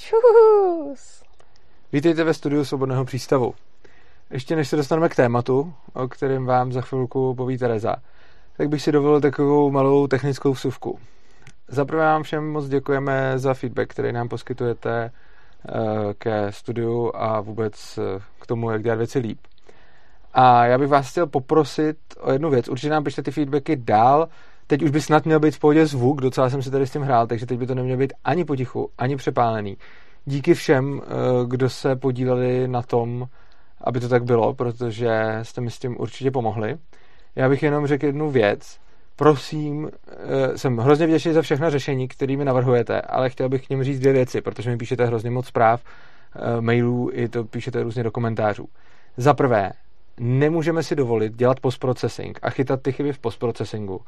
Čus! Vítejte ve studiu Svobodného přístavu. Ještě než se dostaneme k tématu, o kterém vám za chvilku poví Tereza, tak bych si dovolil takovou malou technickou vsuvku. Zaprvé vám všem moc děkujeme za feedback, který nám poskytujete ke studiu a vůbec k tomu, jak dělat věci líp. A já bych vás chtěl poprosit o jednu věc. Určitě nám pište ty feedbacky dál. Teď už by snad měl být v pohodě zvuk, docela jsem si tady s tím hrál, takže teď by to nemělo být ani potichu, ani přepálený. Díky všem, kdo se podíleli na tom, aby to tak bylo, protože jste mi s tím určitě pomohli. Já bych jenom řekl jednu věc. Prosím, jsem hrozně vděčný za všechna řešení, kterými navrhujete, ale chtěl bych k něm říct dvě věci, protože mi píšete hrozně moc zpráv, mailů, i to píšete různě do komentářů. Za prvé, nemůžeme si dovolit dělat postprocessing a chytat ty chyby v postprocessingu.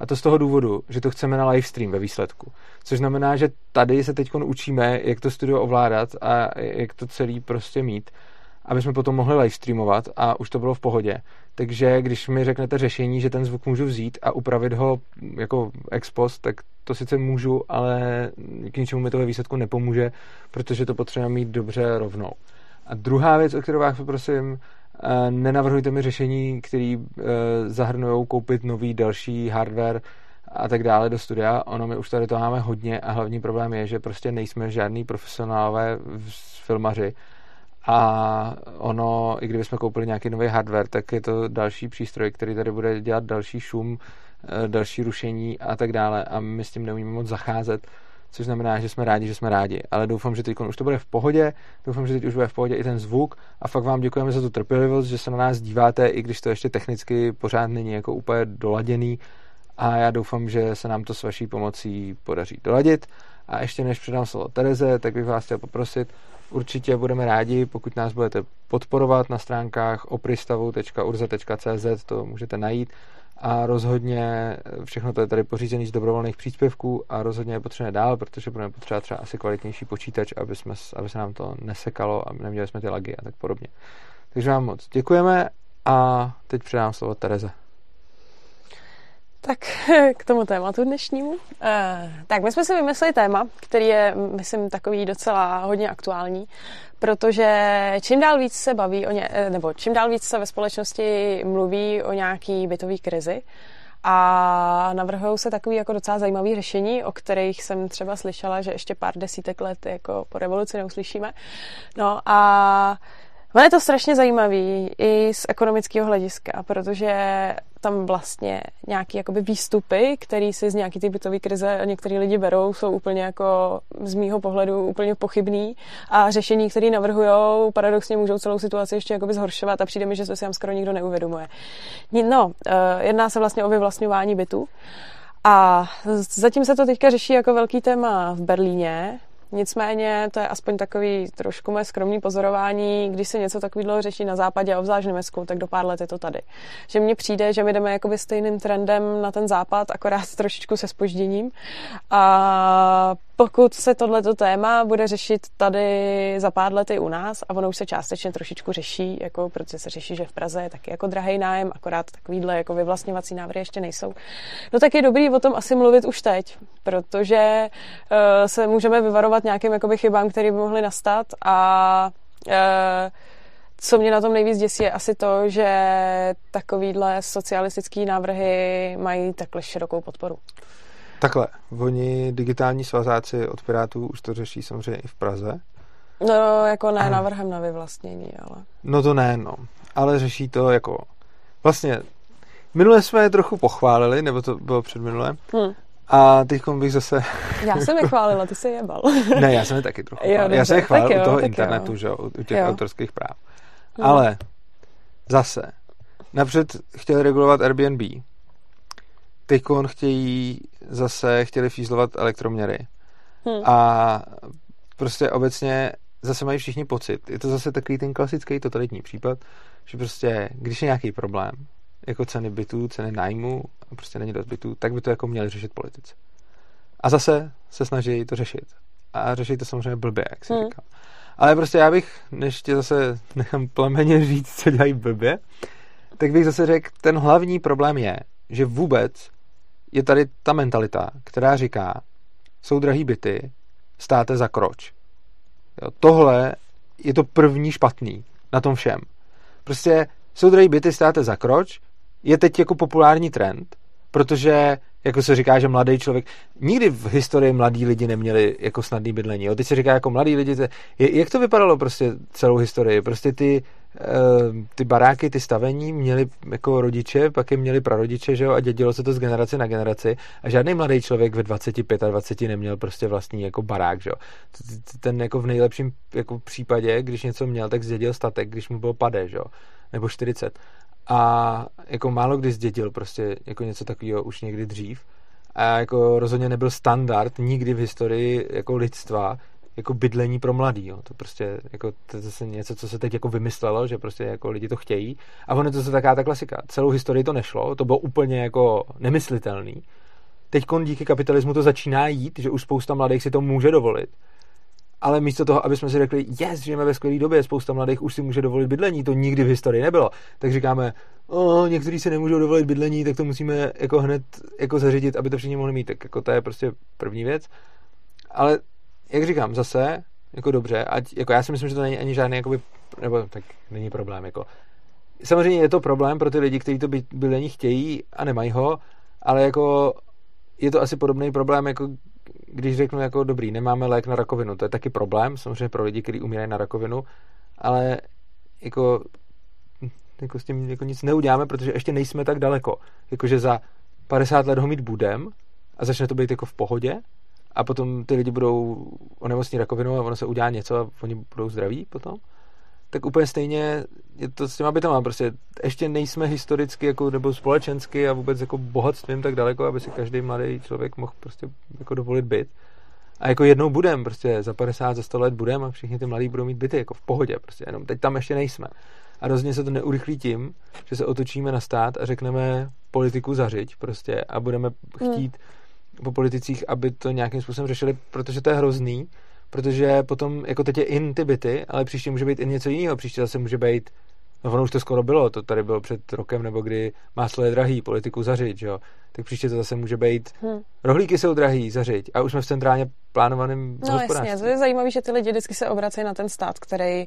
A to z toho důvodu, že to chceme na livestream ve výsledku. Což znamená, že tady se teď učíme, jak to studio ovládat a jak to celý prostě mít, aby jsme potom mohli livestreamovat a už to bylo v pohodě. Takže když mi řeknete řešení, že ten zvuk můžu vzít a upravit ho jako ex post, tak to sice můžu, ale k ničemu mi to ve výsledku nepomůže, protože to potřebujeme mít dobře rovnou. A druhá věc, o kterou vás poprosím, nenavrhujte mi řešení, které zahrnují koupit nový, další hardware a tak dále do studia. Ono, my už tady to máme hodně a hlavní problém je, že prostě nejsme žádný profesionálové filmaři a ono, i kdybychom koupili nějaký nový hardware, tak je to další přístroj, který tady bude dělat další šum, další rušení a tak dále a my s tím neumíme moc zacházet. Což znamená, že jsme rádi, ale doufám, že teď už to bude v pohodě, doufám, že teď už bude v pohodě i ten zvuk a fakt vám děkujeme za tu trpělivost, že se na nás díváte, i když to ještě technicky pořád není jako úplně doladěný a já doufám, že se nám to s vaší pomocí podaří doladit a ještě než předám slovo Tereze, tak bych vás chtěl poprosit, určitě budeme rádi, pokud nás budete podporovat na stránkách opristavu.urza.cz, to můžete najít. A rozhodně všechno to je tady pořízené z dobrovolných příspěvků a rozhodně je potřebné dál, protože budeme potřebovat třeba asi kvalitnější počítač, aby se nám to nesekalo a neměli jsme ty lagy a tak podobně. Takže vám moc děkujeme a teď předám slovo Tereze. Tak k tomu tématu dnešnímu. Tak my jsme si vymysleli téma, který je, myslím, takový docela hodně aktuální, protože čím dál víc se baví o ně, nebo čím dál víc se ve společnosti mluví o nějaký bytový krizi a navrhují se takový jako docela zajímavý řešení, o kterých jsem třeba slyšela, že ještě pár desítek let jako po revoluci neuslyšíme. No a ono je to strašně zajímavý i z ekonomického hlediska, protože tam vlastně nějaké výstupy, které si z nějaké ty bytové krize některé lidi berou, jsou úplně jako z mýho pohledu úplně pochybný a řešení, které navrhujou, paradoxně můžou celou situaci ještě zhoršovat a přijde mi, že to si tam skoro nikdo neuvědomuje. No, jedná se vlastně o vyvlastňování bytů a zatím se to teďka řeší jako velký téma v Berlíně. Nicméně to je aspoň takový trošku moje skromné pozorování, když se něco takového řeší na západě a obzvlášť v Německu, tak do pár let je to tady. Že mně přijde, že my jdeme jakoby stejným trendem na ten západ, akorát trošičku se zpožděním. A pokud se tohleto téma bude řešit tady za pár let i u nás, a ono už se částečně trošičku řeší, jako protože se řeší, že v Praze je taky jako drahej nájem, akorát takovýhle jako vyvlastňovací návrhy ještě nejsou. No tak je dobrý o tom asi mluvit už teď, protože se můžeme vyvarovat nějakým chybám, které by mohly nastat a co mě na tom nejvíc děsí, je asi to, že takovýhle socialistický návrhy mají takhle širokou podporu. Takhle, oni digitální svazáci od Pirátů už to řeší samozřejmě i v Praze. No, jako ne návrhem na vyvlastnění, ale... No to ne, no. Ale řeší to jako... Vlastně, minule jsme je trochu pochválili, nebo to bylo předminule. A teďkom bych zase... Já jsem je chválila, ty jsi jebal. Ne, já jsem je taky trochu chválil. Já jsem je chválil u toho internetu, že jo, u těch autorských práv. Ale zase, napřed chtěli regulovat Airbnb. Teď on chtěli fízlovat elektroměry. A prostě obecně zase mají všichni pocit. Je to zase takový ten klasický totalitní případ, že prostě, když je nějaký problém, jako ceny bytů, ceny nájmu, a prostě není dost bytů, tak by to jako měli řešit politici. A zase se snaží to řešit. A řeší to samozřejmě blbě, jak si říkám. Ale prostě já bych, než tě zase nechám plameně říct, co dělají blbě, tak bych zase řekl, ten hlavní problém je, že vůbec je tady ta mentalita, která říká, jsou drahý byty, státe za kroč. Tohle je to první špatný na tom všem. Prostě jsou drahý byty, státe za kroč, je teď jako populární trend, protože, jako se říká, že mladý člověk, nikdy v historii mladí lidi neměli jako snadný bydlení. Jo? Teď se říká, jako mladí lidi, jak to vypadalo prostě celou historii? Prostě ty baráky, ty stavení měli jako rodiče, pak je měli prarodiče, že jo, a dědilo se to z generace na generaci a žádný mladý člověk ve 25 a 20 neměl prostě vlastní jako barák, že jo. Ten jako v nejlepším jako případě, když něco měl, tak zdědil statek, když mu bylo 50, že jo, nebo 40. A jako málo kdy zdědil prostě jako něco takového už někdy dřív. A jako rozhodně nebyl standard nikdy v historii jako lidstva jako bydlení pro mladý, jo. To prostě jako to je zase něco, co se teď jako vymyslelo, že prostě jako lidi to chtějí. A ono je to taková ta klasika. Celou historii to nešlo, to bylo úplně jako nemyslitelný. Teďkon díky kapitalismu to začíná jít, že už spousta mladých si to může dovolit. Ale místo toho, aby jsme si řekli, yes, žijeme ve skvělý době, spousta mladých už si může dovolit bydlení, to nikdy v historii nebylo. Tak říkáme, někteří si nemůžou dovolit bydlení, tak to musíme jako hned jako zařídit, aby to všichni mohli mít. Tak jako to je prostě první věc. Ale jak říkám, zase, jako dobře, ať, jako já si myslím, že to není ani žádný, jakoby, nebo tak není problém, jako. Samozřejmě je to problém pro ty lidi, kteří to bydlení chtějí a nemají ho, ale jako je to asi podobný problém, jako když řeknu, jako dobrý, nemáme lék na rakovinu, to je taky problém, samozřejmě pro lidi, kteří umírají na rakovinu, ale jako s tím jako nic neuděláme, protože ještě nejsme tak daleko, jakože za 50 let ho mít budem a začne to být jako v pohodě, a potom ty lidi budou onemocní rakovinou a ono se udělá něco a oni budou zdraví potom, tak úplně stejně je to s těma bytama. Prostě ještě nejsme historicky jako, nebo společensky a vůbec jako bohatstvím tak daleko, aby si každý mladý člověk mohl prostě jako dovolit byt. A jako jednou budem, prostě za 50, za 100 let budem a všichni ty mladí budou mít byty jako v pohodě. Prostě jenom teď tam ještě nejsme. A rozhodně se to neurychlí tím, že se otočíme na stát a řekneme politiku zařiď prostě a budeme chtít po politicích, aby to nějakým způsobem řešili, protože to je hrozný, protože potom, jako teď je in ty byty, ale příště může být in něco jiného, příště zase může být, no ono už to skoro bylo, to tady bylo před rokem, nebo kdy máslo je drahý, politiku zařiď, jo, tak příště to zase může být, rohlíky jsou drahý, zařiď, a už jsme v centrálně plánovaném hospodářství. No jasně, to je zajímavé, že ty lidi vždycky se obracejí na ten stát, který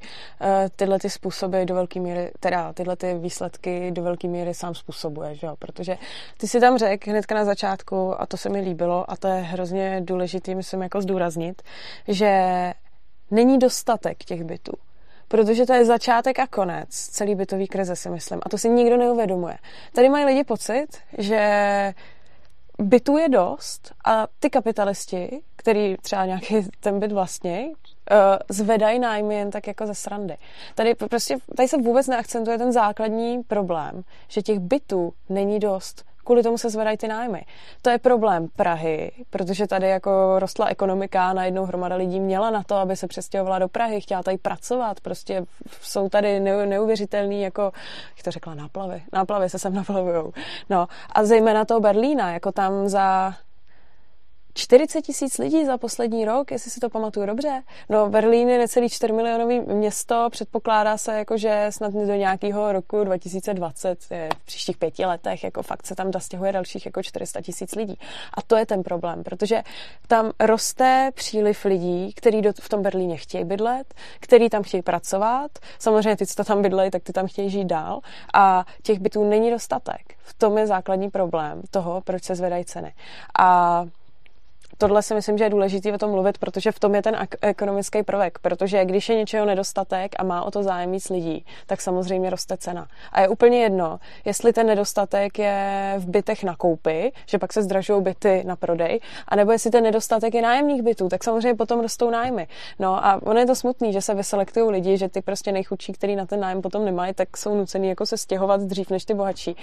tyhle ty způsoby do velké míry, teda tyhle ty výsledky do velké míry sám způsobuje, že jo, protože ty si tam řekl hnedka na začátku, a to se mi líbilo, a to je hrozně důležitý, musím jako zdůraznit, že není dostatek těch bytů. Protože to je začátek a konec celý bytový krize, si myslím. A to si nikdo neuvědomuje. Tady mají lidi pocit, že bytů je dost a ty kapitalisti, který třeba nějaký ten byt vlastní, zvedají nájmy jen tak jako ze srandy. Tady se vůbec neakcentuje ten základní problém, že těch bytů není dost. Kvůli tomu se zvedají ty nájmy. To je problém Prahy, protože tady jako rostla ekonomika a najednou hromada lidí měla na to, aby se přestěhovala do Prahy, chtěla tady pracovat, prostě jsou tady neuvěřitelný, jako, jak to řekla, náplavy se sem naplavujou. No a zejména toho Berlína, jako tam za 40 000 lidí za poslední rok, jestli si to pamatuju dobře. No, Berlín je necelý 4-milionové město, předpokládá se, jako, že snad do nějakého roku 2020, v příštích 5 letech, jako fakt se tam stěhuje dalších jako 400 000 lidí. A to je ten problém, protože tam roste příliv lidí, kteří v tom Berlíně chtějí bydlet, kteří tam chtějí pracovat, samozřejmě ty, co tam bydlejí, tak ty tam chtějí žít dál a těch bytů není dostatek. V tom je základní problém toho, proč se zvedají ceny. A tohle si myslím, že je důležité o tom mluvit, protože v tom je ten ekonomický prvek, protože když je něčeho nedostatek a má o to zájem víc lidí, tak samozřejmě roste cena. A je úplně jedno, jestli ten nedostatek je v bytech na koupi, že pak se zdražují byty na prodej, anebo jestli ten nedostatek je nájemních bytů, tak samozřejmě potom rostou nájmy. No a ono je to smutný, že se vyselektují lidi, že ty prostě nejchudší, který na ten nájem potom nemají, tak jsou nucený jako se stěhovat dřív než ty bohatší.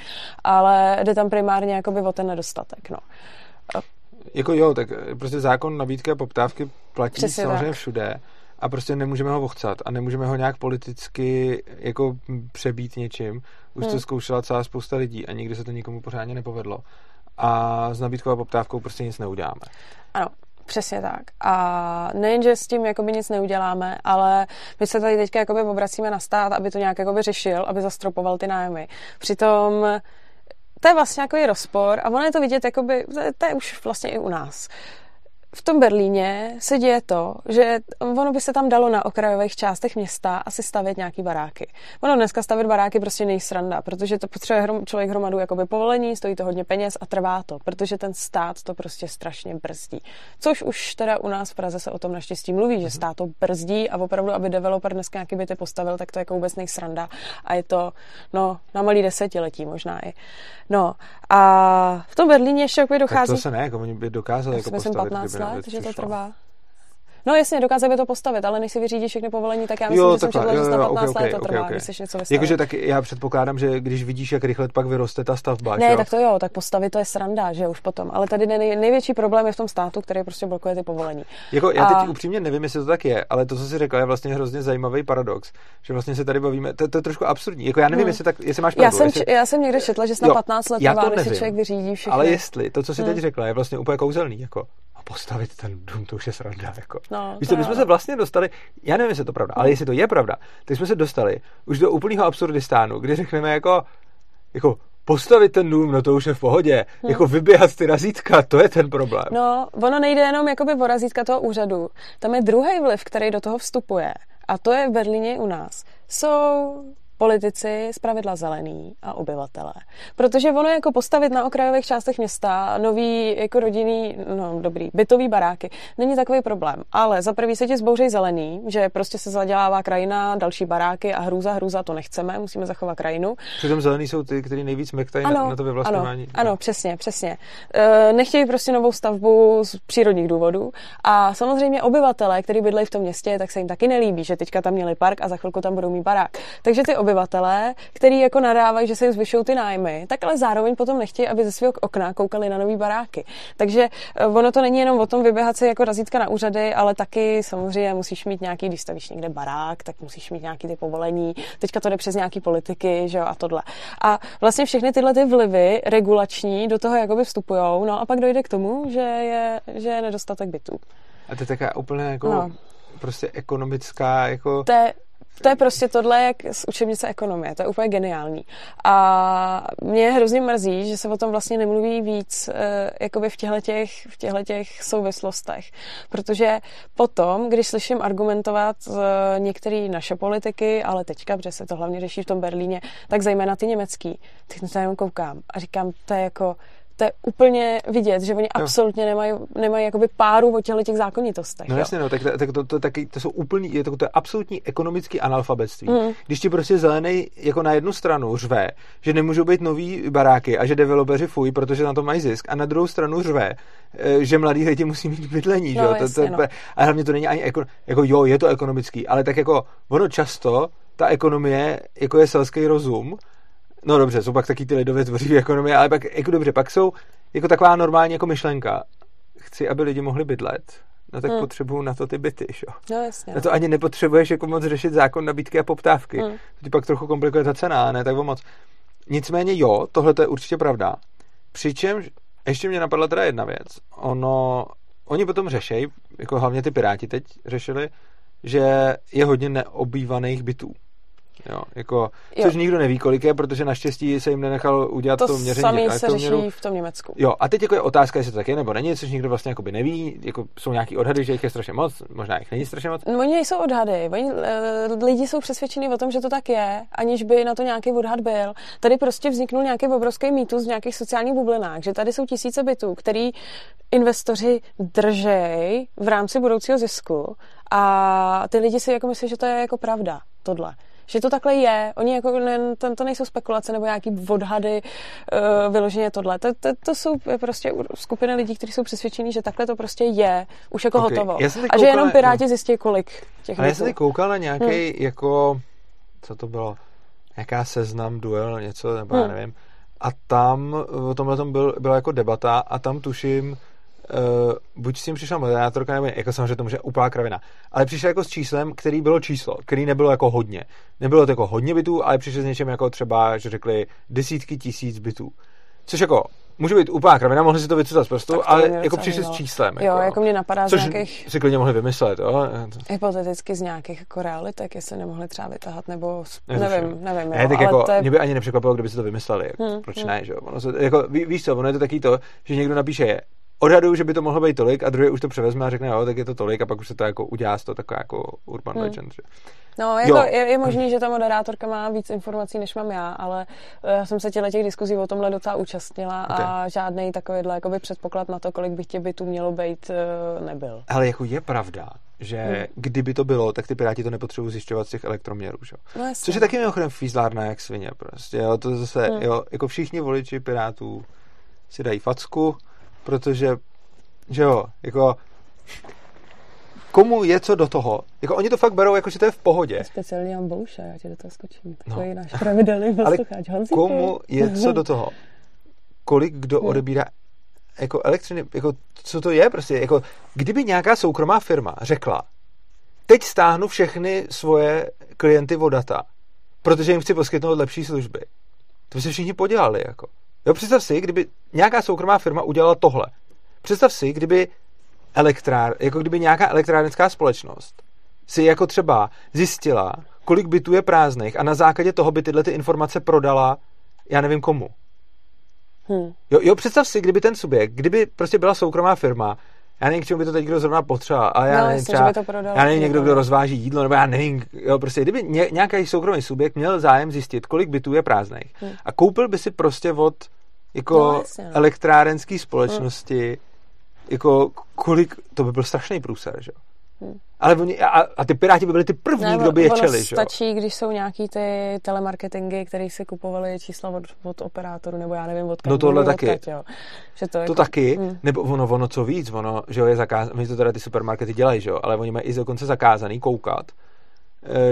Ale jde tam primárně jakoby o ten nedostatek, no. Jako jo, tak prostě zákon nabídky a poptávky platí přesně samozřejmě tak. Všude a prostě nemůžeme ho vochcat a nemůžeme ho nějak politicky jako přebít něčím. Už to zkoušela celá spousta lidí a nikdy se to nikomu pořádně nepovedlo. A s nabídkou a poptávkou prostě nic neuděláme. Ano. Přesně tak. A nejenže s tím jakoby nic neuděláme, ale my se tady teďka jakoby obracíme na stát, aby to nějak jakoby řešil, aby zastropoval ty nájmy. Přitom to je vlastně jako rozpor a ono je to vidět, jakoby, to je už vlastně i u nás. v tom Berlíně se děje to, že ono by se tam dalo na okrajových částech města asi stavět nějaký baráky. Ono dneska stavět baráky prostě není sranda, protože to potřebuje člověk hromadu jakoby povolení, stojí to hodně peněz a trvá to, protože ten stát to prostě strašně brzdí. Což už teda u nás v Praze se o tom naštěstí mluví, že stát to brzdí a opravdu, aby developer dneska nějaký byty postavil, tak to jako vůbec není sranda a je to no, na malý desetiletí možná i. No a v tom Berlíně ještě jakoby dochází... Tak to se ne, jako oni by dokázali jako postavit let, že to trvá. No jasně, dokázali by to postavit, ale než si vyřídíš všechny povolení, tak já myslím, jo, že jsem četla, že na 15 let to trvá, když seš něco vystavit. Jakože tak já předpokládám, že když vidíš, jak rychle pak vyroste ta stavba. Ne, tak to jo, tak postavit to je sranda, že už potom. Ale tady největší problém je v tom státu, který prostě blokuje ty povolení. Jako já teď upřímně nevím, jestli to tak je, ale to, co jsi řekla, je vlastně hrozně zajímavý paradox, že vlastně se tady bavíme, to je trošku absurdní. Jako já nevím, jestli máš pravdu. Já jsem někde četla, že na 15 let trvá, než člověk vyřídí všechno. Ale jestli to, co jsi teď řekla, je vlastně úplně kouzelný jako. A postavit ten dům, to už je sranda, jako. No, víš, my jsme se vlastně dostali, já nevím, jestli je to pravda, ale jestli to je pravda, tak jsme se dostali už do úplného absurdistánu, kdy řekneme jako postavit ten dům, no to už je v pohodě. No. Jako vyběhat ty razítka, to je ten problém. No, ono nejde jenom jakoby o razítka toho úřadu. Tam je druhý vliv, který do toho vstupuje. A to je v Berlíně u nás. Jsou... politici zpravidla zelení a obyvatelé. Protože ono jako postavit na okrajových částech města nový jako rodinný, no dobrý, bytový baráky, není takový problém. Ale za prvý se ti zbouří zelený, že prostě se zadělává krajina, další baráky a hrůza, to nechceme, musíme zachovat krajinu. Přitom zelený jsou ty, kteří nejvíc mektají na to vyvlastňování. Ano, přesně. Nechtějí prostě novou stavbu z přírodních důvodů. A samozřejmě obyvatelé, kteří bydlejí v tom městě, tak se jim taky nelíbí, že teďka tam měli park a za chvilku tam budou mít barák. Takže ty obyvatelé, který jako nadávají, že se jim zvyšou ty nájmy, tak ale zároveň potom nechtějí, aby ze svého okna koukali na nový baráky. Takže ono to není jenom o tom vyběhat si jako razítka na úřady, ale taky samozřejmě musíš mít nějaký, když stavíš někde barák, tak musíš mít nějaký ty povolení. Teďka to jde přes nějaký politiky, že jo, a tohle. A vlastně všechny tyhle ty vlivy regulační do toho jakoby vstupujou, no a pak dojde k tomu, že je nedostatek bytů. A to je taková úplně jako prostě ekonomická jako... To je prostě tohle, jak z učebnice ekonomie. To je úplně geniální. A mě hrozně mrzí, že se o tom vlastně nemluví víc jakoby v těchto souvislostech. Protože potom, když slyším argumentovat některé naše politiky, ale teďka, protože se to hlavně řeší v tom Berlíně, tak zejména ty německý, tak na to jenom koukám a říkám, to je úplně vidět, že oni absolutně nemají jakoby páru o těchto zákonitostech. No jasně, to je absolutní ekonomické analfabetství. Když ti prostě zelený jako na jednu stranu řve, že nemůžou být nový baráky a že developeři fuj, protože na to mají zisk, a na druhou stranu řve, že mladí lidi musí mít bydlení. No, a hlavně to není ani je to ekonomický, ale tak jako ono často, ta ekonomie jako je selský rozum. No dobře, jsou pak taky ty lidově tvoří ekonomie, ale pak jako dobře, pak jsou jako taková normální jako myšlenka. Chci, aby lidi mohli bydlet. No tak potřebuju na to ty byty, jo. No jasně. Na to ani nepotřebuješ jako moc řešit zákon nabídky a poptávky. To ti pak trochu komplikuje ta cena, ne tak moc. Nicméně tohle to je určitě pravda. Přičemž ještě mě napadla teda jedna věc. Oni potom řešejí, jako hlavně ty Piráti teď řešili, že je hodně neobývaných bytů. Což nikdo neví, kolik je, protože naštěstí se jim nenechal udělat to měření. To samý se řeší v tom Německu. Jo, a teď jako je otázka, jestli to tak je nebo není, což nikdo vlastně jakoby neví, jako jsou nějaký odhady, že jich je strašně moc, možná jich není strašně moc. No, oni nejsou odhady, lidi jsou přesvědčeni o tom, že to tak je, aniž by na to nějaký odhad byl. Tady prostě vzniknul nějaký obrovský mýtus v nějakých sociálních bublinách, že tady jsou tisíce bytů, který investoři držej v rámci budoucího zisku a ty lidi si jako myslí, že to je jako pravda, tohle. Že to takhle je. Oni jako to nejsou spekulace nebo nějaký odhady vyloženě tohle. To jsou prostě skupiny lidí, kteří jsou přesvědčení, že takhle to prostě je už jako hotovo. A že jenom Piráti zjistí, kolik těch lidí. Já jsem teď koukal na nějaký co to bylo, nějaká Seznam, Duel, něco, nebo já nevím. A tam o tomhletom byla jako debata a tam tuším, buď s tím přišla moderátorka, nebo jako samozřejmě to může úplná kravina. Ale přišla jako s číslem, který bylo číslo, který nebylo jako hodně. Nebylo to jako hodně bytů, ale přišla s něčem jako třeba, že řekli desítky tisíc bytů. Což jako může být úplná kravina, mohli si to vycucat z prstu, ale jako přišli s číslem. Jo, jako mě napadá z nějakých... Což si klidně mohli vymyslet, jo? Hypoteticky z nějakých jako realitek, jestli nemohli třeba vytahat, nebo... Nevím. Ne, tak jako, mě by ani nepřekvapilo, kdyby si to vymysleli. Proč ne, že jo? Víš co, ono je to taky to, že někdo napíše odhaduju, že by to mohlo být tolik a druhý už to převezme a řekne, jo, tak je to tolik a pak už se to jako udělá z toho taková jako urban legend. Že? No, je možný, že ta moderátorka má víc informací, než mám já, ale já jsem se těch diskuzí o tomhle docela účastnila a žádnej takovýhle jakoby předpoklad na to, kolik by těch bytů mělo být, nebyl. Ale jako je pravda, že kdyby to bylo, tak ty Piráti to nepotřebují zjišťovat z těch elektroměrů, že? No, což je taky mimochodem fízlárna jak svině prostě, jo, to zase, jo, jako všichni voliči Pirátů si dají facku, protože, že jo, jako komu je co do toho? Jako oni to fakt berou, jako že to je v pohodě. Speciálně mám Bouša, já tě do toho skočím. Takový náš pravidelný posluchač. Ale komu je co do toho? Kolik kdo odebírá jako elektřiny, jako co to je prostě, jako kdyby nějaká soukromá firma řekla, teď stáhnu všechny svoje klienty od data, protože jim chci poskytnout lepší služby. To by se všichni podělali, jako. Jo, představ si, kdyby nějaká soukromá firma udělala tohle. Představ si, kdyby kdyby nějaká elektrárnická společnost si jako třeba zjistila, kolik bytů je prázdných a na základě toho by tyhle ty informace prodala, já nevím komu. Jo, představ si, kdyby ten subjekt, kdyby prostě byla soukromá firma, já nevím, k čemu by to teď kdo zrovna potřeboval, ale já nevím, třeba, já nevím někdo, kdo rozváží jídlo, nebo já nevím, jo, prostě, kdyby nějaký soukromý subjekt měl zájem zjistit, kolik bytů je prázdných a koupil by si prostě od jako elektrárenský společnosti jako kolik, to by byl strašný průser, že jo. Ale a ty Piráti by byli ty první, kdo by je čeli, že jo? Stačí, když jsou nějaký ty telemarketingy, které si kupovali čísla od operátorů, nebo já nevím, od kamerů. No tohle taky. Teď, jo. Že to jako, taky, nebo ono co víc, ono, že jo, je zakázané, oni to teda ty supermarkety dělají, že jo, ale oni mají i dokonce zakázaný koukat,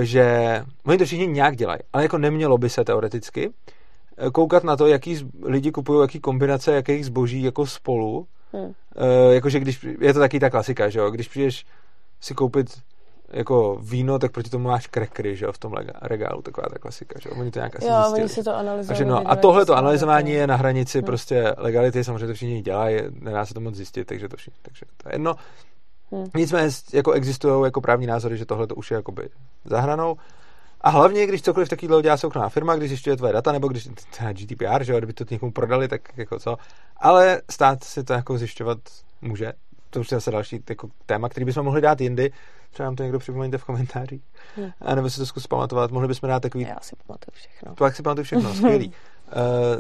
že oni to všichni nějak dělají, ale jako nemělo by se teoreticky koukat na to, jaký lidi kupují, jaký kombinace, jakých zboží jako spolu. Jakože když, je to taky ta klasika, že jo, když přijdeš si koupit jako víno, tak proti tomu máš krekry, že jo, v tom regálu, taková ta klasika, že jo, oni to nějak asi zjistili. Jo, oni si to analyzovali. No, a tohle to analyzování je na hranici prostě legality, samozřejmě to všichni dělají, nedá se to moc zjistit, takže to všichni, takže to je jedno. Nicméně jako existují jako právní názory, že tohle to už je jakoby za hranou. A hlavně, když cokoliv takového dělá soukromá firma, když zjišťuje tvoje data, nebo když GDPR, že jo, kdyby to někomu prodali, tak jako co. Ale stát si to jako zjišťovat může. To už je zase další jako téma, který bychom mohli dát jindy. Třeba nám to někdo připomeňte v komentářích. A nebo si to zkus pamatovat. Mohli bychom dát takový... Já si pamatuju všechno. To tak si pamatuju všechno, skvělý.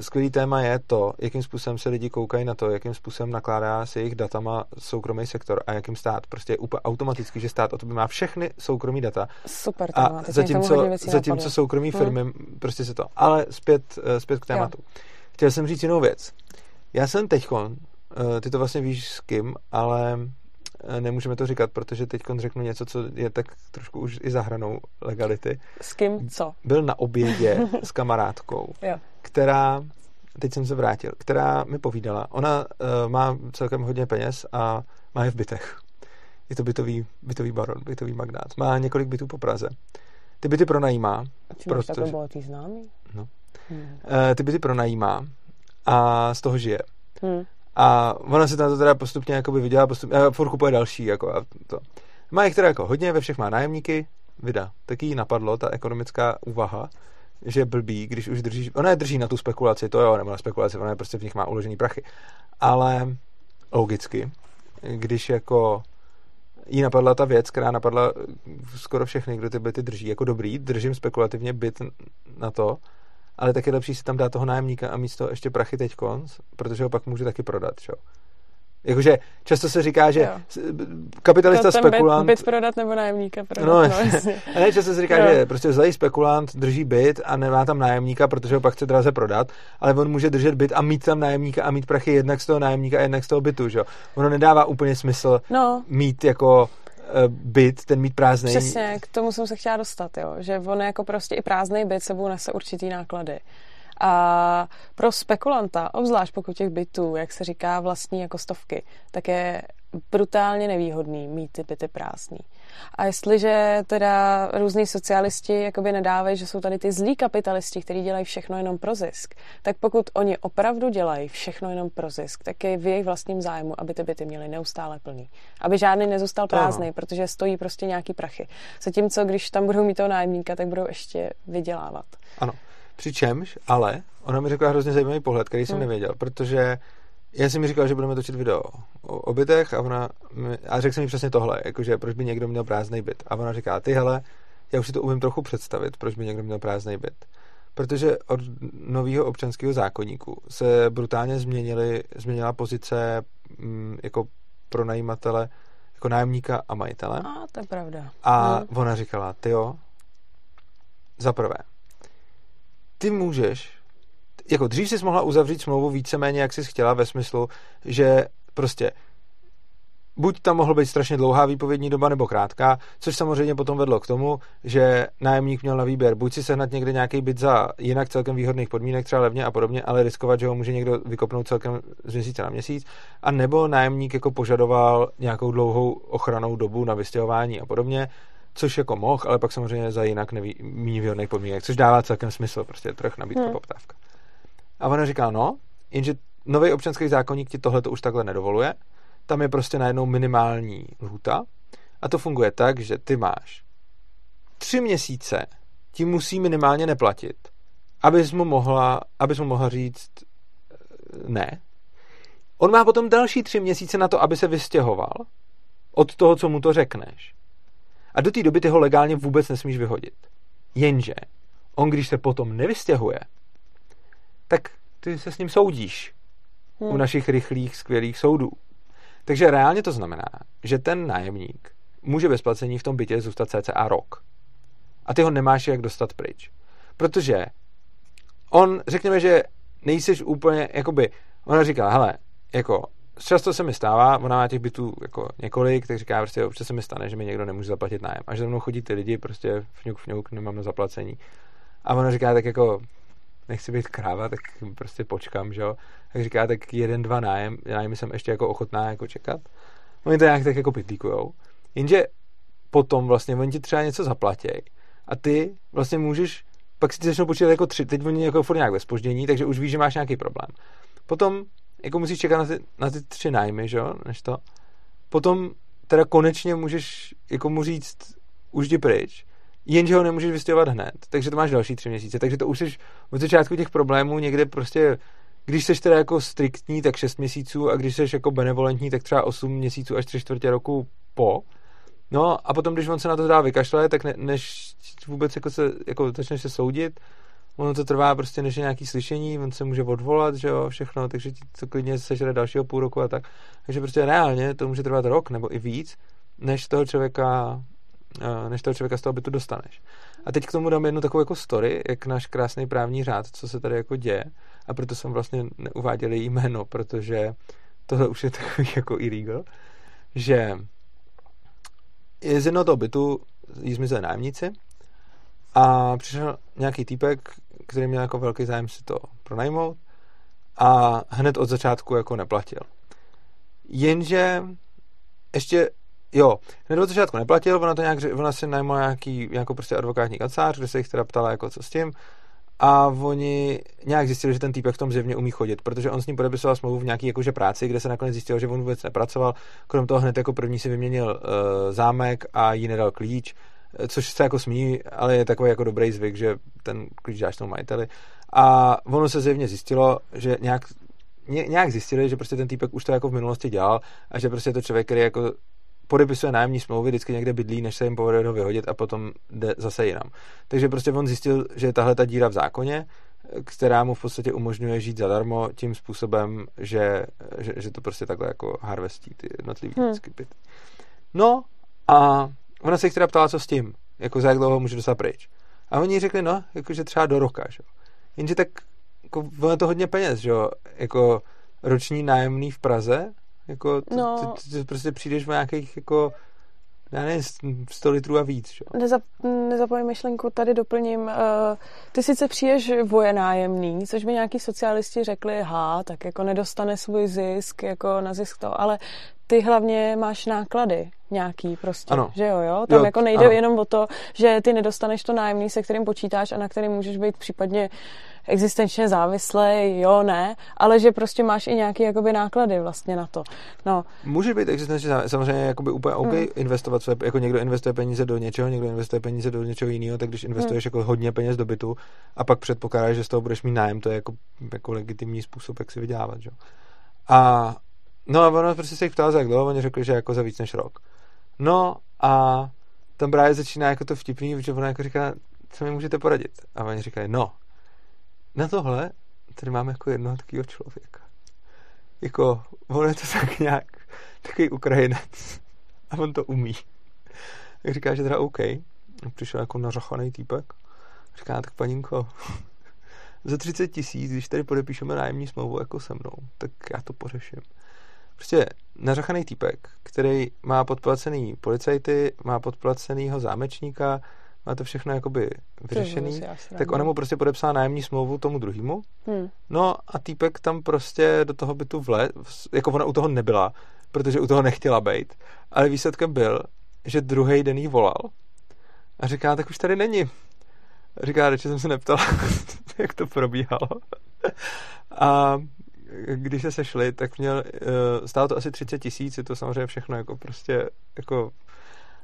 Skvělý téma je to, jakým způsobem se lidi koukají na to, jakým způsobem nakládá se jejich datama soukromý sektor a jakým stát. Prostě je úplně automaticky, že stát o tobě má všechny soukromý data. Super téma. A zatímco soukromí firmy prostě se to. Ale zpět k tématu. Jo. Chtěl jsem říct jinou věc. Já jsem teďkon, ty to vlastně víš s kým, ale nemůžeme to říkat, protože teďkon řeknu něco, co je tak trošku už i za hranou legality. S kým co? Byl na obědě s kamarádkou. Jo. Která, teď jsem se vrátil, která mi povídala, ona má celkem hodně peněz a má je v bytech. Je to bytový baron, bytový magnát. Má několik bytů po Praze. Ty byty pronajímá. A ty máš takhle bohatý známý? No. Ty byty pronajímá a z toho žije. A ona si na to teda postupně jakoby vydělá, furt kupuje další, jako a to. Má jich teda jako hodně, ve všech má nájemníky, vida. Taky jí napadlo ta ekonomická úvaha, že je blbý, když už držíš... Ona je drží na tu spekulaci, to jo, nebo na spekulaci, ona je prostě v nich má uložený prachy. Ale logicky, když jako jí napadla ta věc, která napadla skoro všechny, kdo ty byty drží, jako dobrý, držím spekulativně byt na to, ale tak je lepší si tam dát toho nájemníka a místo ještě prachy teďkonc, protože ho pak může taky prodat, čo? Jakože často se říká, že kapitalista spekulant... Byt prodat nebo nájemníka prodat. No, ne, často se říká, že prostě zlej spekulant drží byt a nemá tam nájemníka, protože ho pak chce draze prodat, ale on může držet byt a mít tam nájemníka a mít prachy jednak z toho nájemníka a jednak z toho bytu, že jo. Ono nedává úplně smysl mít jako... byt, ten mít prázdnej. Přesně, k tomu jsem se chtěla dostat, jo. Že on jako prostě i prázdnej byt sebou nese určitý náklady. A pro spekulanta, obzvlášť pokud těch bytů, jak se říká, vlastní jako stovky, tak je brutálně nevýhodný mít ty byty prázdný. A jestliže teda různí socialisti jakoby nadávají, že jsou tady ty zlí kapitalisti, kteří dělají všechno jenom pro zisk, tak pokud oni opravdu dělají všechno jenom pro zisk, tak je v jejich vlastním zájmu, aby ty byty měly neustále plný. Aby žádný nezůstal prázdný, protože stojí prostě nějaký prachy. Zatímco, když tam budou mít toho nájemníka, tak budou ještě vydělávat. Ano. Přičemž, ale ona mi řekla hrozně zajímavý pohled, který jsem nevěděl, protože Já jsem mi říkal, že budeme točit video o bytech a ona a řekl jsem mi přesně tohle, jakože proč by někdo měl prázdnej byt. A ona říká, ty hele, já už si to umím trochu představit, proč by někdo měl prázdnej byt. Protože od nového občanského zákoníku se brutálně změnila pozice jako pronajímatele, jako nájemníka a majitele. A to je pravda. A ona říkala, tyjo, za prvé, ty můžeš, jako dřív jsi mohla uzavřít smlouvu víceméně, jak jsi chtěla, ve smyslu, že prostě buď tam mohla být strašně dlouhá výpovědní doba nebo krátká, což samozřejmě potom vedlo k tomu, že nájemník měl na výběr buď si sehnat někde nějaký byt za jinak celkem výhodných podmínek, třeba levně a podobně, ale riskovat, že ho může někdo vykopnout celkem z měsíce na měsíc, a nebo nájemník jako požadoval nějakou dlouhou ochrannou dobu na vystěhování a podobně, což jako mohl, ale pak samozřejmě za jinak méně výhodných podmínek, což dává celkem smysl, prostě trh, nabídka, poptávka. A ona říká, no, jenže nový občanský zákoník ti tohle to už takhle nedovoluje. Tam je prostě najednou minimální lhůta a to funguje tak, že ty máš 3 měsíce, ti musí minimálně neplatit, abys mu mohla říct ne. On má potom další 3 měsíce na to, aby se vystěhoval od toho, co mu to řekneš. A do té doby ty ho legálně vůbec nesmíš vyhodit. Jenže on, když se potom nevystěhuje, tak ty se s ním soudíš u našich rychlých, skvělých soudů. Takže reálně to znamená, že ten nájemník může bez placení v tom bytě zůstat cca rok. A ty ho nemáš jak dostat pryč. Protože on, řekněme, že nejseš úplně, jakoby, ona říká, hele, jako, často se mi stává, ona má těch bytů jako několik, tak říká, prostě občas se mi stane, že mi někdo nemůže zaplatit nájem. A že za mnou chodí ty lidi, prostě fňuk, nemám na zaplacení. A ona říká, tak jako, nechci být kráva, tak prostě počkám, že jo. Tak říká, tak 1-2 nájmy jsem ještě jako ochotná jako čekat. Oni to nějak tak jako pitlíkujou. Jenže potom vlastně oni ti třeba něco zaplatěj a ty vlastně můžeš, pak si ti začnou počítat jako 3, teď oni jako furt nějak ve zpoždění, takže už víš, že máš nějaký problém. Potom jako musíš čekat na ty 3 nájmy, že jo, než to. Potom teda konečně můžeš jako mu říct, už jdi pryč. Jenže ho nemůžeš vystěhovat hned, takže to máš další 3 měsíce, takže to už jsi od začátku těch problémů někde prostě, když seš teda jako striktní, tak 6 měsíců a když seš jako benevolentní, tak třeba 8 měsíců až 3/4 roku po. No a potom, když on se na to dá vykašle, tak než vůbec jako začneš se soudit, ono to trvá prostě než je nějaký slyšení, on se může odvolat, že jo, všechno, takže ti to klidně sežere dalšího půl roku a tak. Takže prostě reálně to může trvat rok nebo i víc, než toho člověka z toho bytu dostaneš. A teď k tomu dám jednu takovou jako story, jak náš krásný právní řád, co se tady jako děje, a proto jsem vlastně neuváděl její jméno, protože tohle už je takový jako illegal, že z jednoho toho bytu jí zmizeli nájemníci a přišel nějaký týpek, který měl jako velký zájem si to pronajmout a hned od začátku jako neplatil. Jenže hned od začátku neplatil, ona si najmala nějakou prostě advokátní kancelář, kde se jich teda ptala, jako co s tím, a oni nějak zjistili, že ten týpek v tom zjevně umí chodit, protože on s ním podepisoval smlouvu v nějaký jakože práci, kde se nakonec zjistilo, že on vůbec nepracoval, krom toho hned jako první si vyměnil zámek a jí nedal klíč, což se jako smí, ale je takový jako dobrý zvyk, že ten klíč dáš tomu majiteli, a ono se zjevně zjistilo, že nějak zjistili, že prostě ten týpek už to jako v minulosti dělal a že prostě je to člověk, který jako podepisuje nájemní smlouvy, vždycky někde bydlí, než se jim povede ho vyhodit a potom jde zase jinam. Takže prostě on zjistil, že je tahle ta díra v zákoně, která mu v podstatě umožňuje žít zadarmo tím způsobem, že to prostě takhle jako harvestí ty jednotlivý vždycky byty. No a ona se jich teda ptala, co s tím, jako za jak dlouho může dostat pryč. A oni řekli, no, jakože třeba do roka, že? Jenže tak, jako, ono to hodně peněz, že jo, jako roční nájemný v Praze, jako ty prostě přijdeš o nějakých jako, já nevím, 100 litrů a víc. Nezapomínej myšlenku, tady doplním. Ty sice přijdeš vojenájemný, což by nějaký socialisti řekli, tak jako nedostane svůj zisk, jako na zisk to, ale ty hlavně máš náklady nějaký prostě, ano. Že jo? Tam jako nejde ano. Jenom o to, že ty nedostaneš to nájemný, se kterým počítáš a na kterým můžeš být případně existenčně závislej, jo, ne, ale že prostě máš i nějaký jakoby náklady vlastně na to. No. Můžeš být existenčně závislej, samozřejmě jakoby úplně OK investovat své, jako někdo investuje peníze do něčeho, někdo investuje peníze do něčeho jiného, tak když investuješ jako hodně peněz do bytu a pak předpokládáš, že z toho budeš mít nájem, to je jako legitimní způsob, jak si vydělávat, jo. A no a ono prostě se jich ptal, za jak dlouho, oni řekli, že jako za víc než rok. No a tam právě začíná jako to vtipný, protože ona jako říká, co mi můžete poradit? A oni říkají, no, na tohle tady máme jako jednoho takového člověka. Jako, on je to tak nějak takový Ukrajinec. A on to umí. Tak říká, že teda OK. Přišel jako nařachanej týpek. Říká, tak paninko, za 30 000, když tady podepíšeme nájemní smlouvu jako se mnou, tak já to pořeším. Prostě nařachanej týpek, který má podplacený policajty, má podplacenýho zámečníka, má to všechno jakoby vyřešený, tak ona mu prostě podepsala nájemní smlouvu tomu druhýmu. No a týpek tam prostě do toho bytu vlez, jako ona u toho nebyla, protože u toho nechtěla být, ale výsledkem byl, že druhý den jí volal a říká, tak už tady není. Říká, radši jsem se neptala, jak to probíhalo. A když se sešli, tak měl, stálo to asi 30 000, je to samozřejmě všechno jako prostě, jako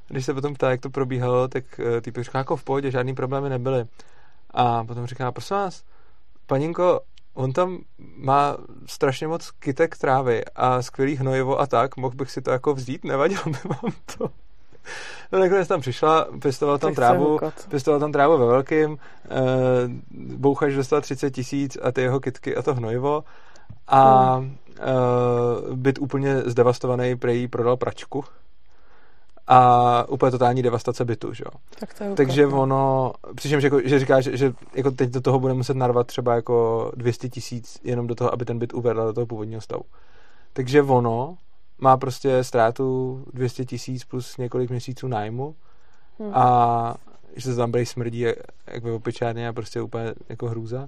když se potom ptá, jak to probíhalo, tak týpek říká, jako v pohodě, žádný problémy nebyly. A potom říká, prosím vás, paninko, on tam má strašně moc kytek trávy a skvělý hnojivo a tak, mohl bych si to jako vzít, nevadilo by vám to? No nakonec tam přišla, pěstoval tam trávu ve velkým, bouchač dostal 30 000 a ty jeho kytky a to hnojivo a byt úplně zdevastovaný, prejí prodal pračku a úplně totální devastace bytu, že jo. Tak takže ono, přičemž jako, že říká, že jako teď do toho bude muset narvat třeba jako 200 000 jenom do toho, aby ten byt uvedl do toho původního stavu. Takže ono má prostě ztrátu 200 000 plus několik měsíců nájmu a že se tam brej smrdí jak ve opičárně a prostě úplně jako hrůza.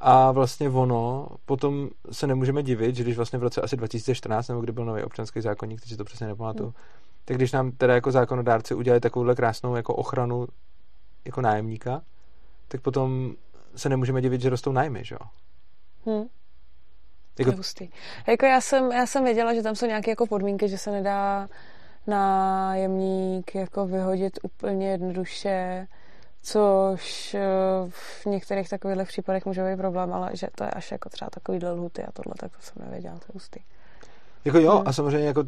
A vlastně ono, potom se nemůžeme divit, že když vlastně v roce asi 2014, nebo kdy byl nový občanský zákoník, takže to přesně nepamatuju, tak když nám teda jako zákonodárci udělali takovouhle krásnou jako ochranu jako nájemníka, tak potom se nemůžeme divit, že rostou nájmy, že jo? Jako hustý. Jako já jsem věděla, že tam jsou nějaké jako podmínky, že se nedá nájemník jako vyhodit úplně jednoduše, což v některých takových případech může být problém, ale že to je až jako třeba takovýhle lhuty a tohle, tak to jsem nevěděla, to je hustý. Jako jo, a samozřejmě jako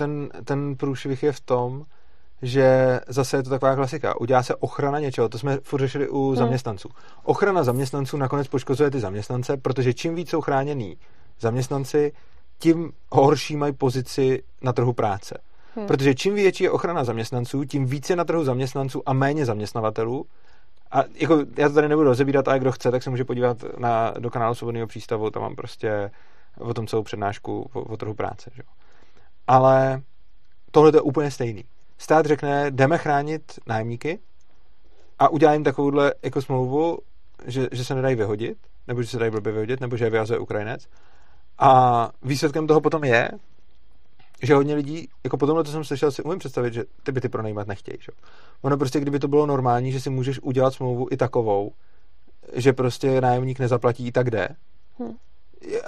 ten průšvih je v tom, že zase je to taková klasika. Udělá se ochrana něčeho, to jsme furt řešili u zaměstnanců. Ochrana zaměstnanců nakonec poškozuje ty zaměstnance, protože čím víc jsou chráněný zaměstnanci, tím horší mají pozici na trhu práce. Protože čím větší je ochrana zaměstnanců, tím více na trhu zaměstnanců a méně zaměstnavatelů. A jako já to tady nebudu rozebírat, ale kdo chce, tak se může podívat do kanálu Svobodného přístavu, tam mám prostě o tom celou přednášku o trhu práce. Že? Ale tohle je úplně stejný. Stát řekne, jdeme chránit nájemníky a udělá jim takovouhle jako smlouvu, že se nedají vyhodit, nebo že se dají blbě vyhodit, nebo že je vyhazuje Ukrajinec. A výsledkem toho potom je, že hodně lidí, jako po tomhle to jsem slyšel, si umím představit, že ty byty pronajímat nechtějí. Že? Ono prostě, kdyby to bylo normální, že si můžeš udělat smlouvu i takovou, že prostě nájemník nezaplatí i tak jde,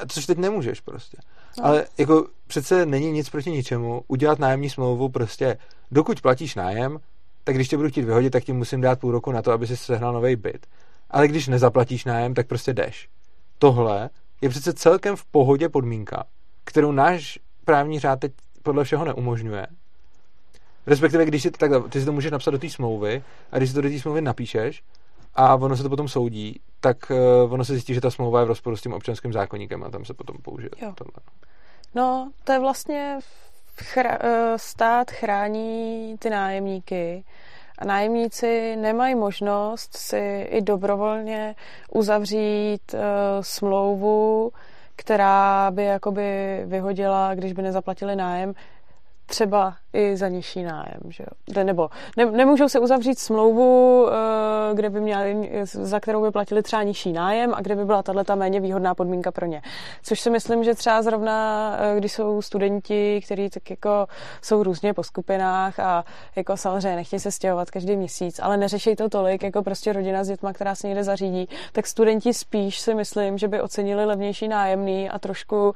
což teď nemůžeš prostě. No. Ale jako přece není nic proti ničemu udělat nájemní smlouvu prostě, dokud platíš nájem, tak když tě budu chtít vyhodit, tak ti musím dát půl roku na to, aby si sehnal novej byt. Ale když nezaplatíš nájem, tak prostě jdeš. Tohle je přece celkem v pohodě podmínka, kterou náš právní řád teď podle všeho neumožňuje. Respektive, když si to tak, ty si to můžeš napsat do té smlouvy a když si to do té smlouvy napíšeš a ono se to potom soudí, tak ono se zjistí, že ta smlouva je v rozporu s tím občanským zákoníkem a tam se potom použije tohle. No, to je vlastně stát chrání ty nájemníky a nájemníci nemají možnost si i dobrovolně uzavřít smlouvu, která by jakoby vyhodila, když by nezaplatili nájem, třeba i za nižší nájem, že jo? Nebo nemůžou se uzavřít smlouvu, kde by měli, za kterou by platili třeba nižší nájem a kde by byla tato méně výhodná podmínka pro ně. Což si myslím, že třeba zrovna, když jsou studenti, kteří tak jako jsou různě po skupinách a jako samozřejmě nechtějí se stěhovat každý měsíc, ale neřeší to tolik, jako prostě rodina s dětma, která se někde zařídí, tak studenti spíš si myslím, že by ocenili levnější nájemný a trošku,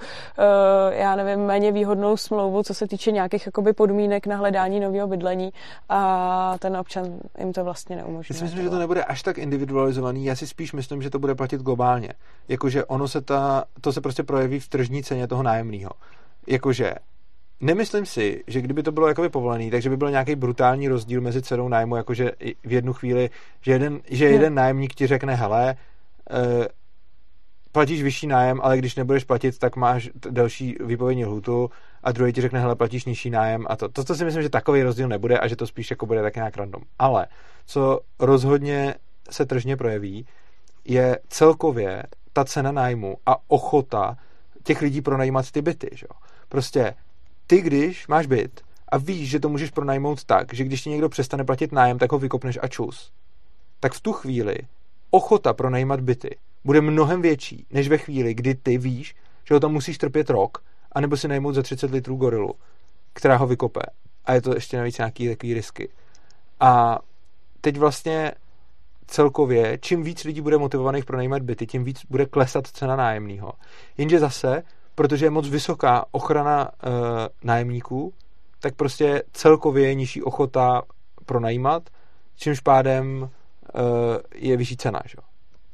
já nevím, méně výhodnou smlouvu, co se týče nějakých jakoby podmínek na hledání nového bydlení a ten občan jim to vlastně neumožňuje. Já myslím, že to nebude až tak individualizovaný, já si spíš myslím, že to bude platit globálně. Jakože ono se to se prostě projeví v tržní ceně toho nájemného. jakože nemyslím si, že kdyby to bylo jakoby povolený, takže by byl nějaký brutální rozdíl mezi cenou nájmu, jakože v jednu chvíli, že jeden nájemník ti řekne, hele, platíš vyšší nájem, ale když nebudeš platit, tak máš další výpovědní lhůtu a druhý ti řekne, hele, platíš nižší nájem a to si myslím, že takový rozdíl nebude a že to spíš jako bude tak nějak random. Ale co rozhodně se tržně projeví, je celkově ta cena nájmu a ochota těch lidí pronajímat ty byty, že jo. Prostě ty, když máš byt a víš, že to můžeš pronajmout tak, že když ti někdo přestane platit nájem, tak ho vykopneš a čus, tak v tu chvíli ochota pronajímat byty bude mnohem větší, než ve chvíli, kdy ty víš, že ho tam musíš trpět rok, anebo si najmout za 30 litrů gorilu, která ho vykope. A je to ještě navíc nějaký takový risky. A teď vlastně celkově, čím víc lidí bude motivovaných pronajímat byty, tím víc bude klesat cena nájemného. Jenže zase, protože je moc vysoká ochrana nájemníků, tak prostě celkově je nižší ochota pronajímat, čímž pádem je vyšší cena, že jo.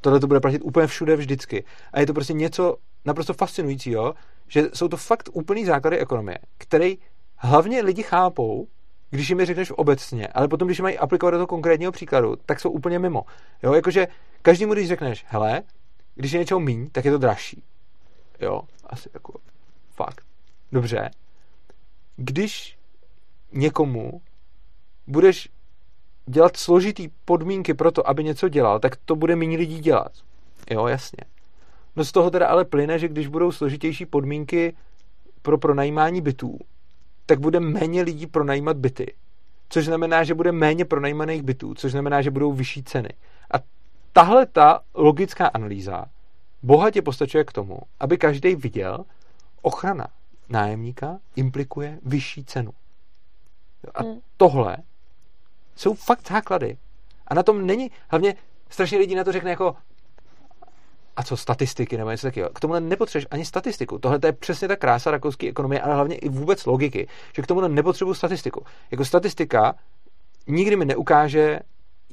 Tohle to bude platit úplně všude vždycky. A je to prostě něco naprosto fascinujícího, že jsou to fakt úplný základy ekonomie, který hlavně lidi chápou, když jim je řekneš obecně, ale potom, když je mají aplikovat do toho konkrétního příkladu, tak jsou úplně mimo. Jo, jakože každému, když řekneš, hele, když je něčeho míň, tak je to dražší. Jo, asi jako fakt. Dobře. Když někomu budeš dělat složitý podmínky pro to, aby něco dělal, tak to bude méně lidí dělat. Jo, jasně. No z toho teda ale plyne, že když budou složitější podmínky pro pronajímání bytů, tak bude méně lidí pronajímat byty. Což znamená, že bude méně pronajímaných bytů, což znamená, že budou vyšší ceny. A tahle ta logická analýza bohatě postačuje k tomu, aby každý viděl, ochrana nájemníka implikuje vyšší cenu. A tohle jsou fakt základy. A na tom není, hlavně strašně lidí na to řekne jako a co, statistiky nebo něco takového. K tomu nepotřebuješ ani statistiku. Tohle to je přesně ta krása rakouské ekonomie, ale hlavně i vůbec logiky, že k tomu nepotřebuji statistiku. Jako statistika nikdy mi neukáže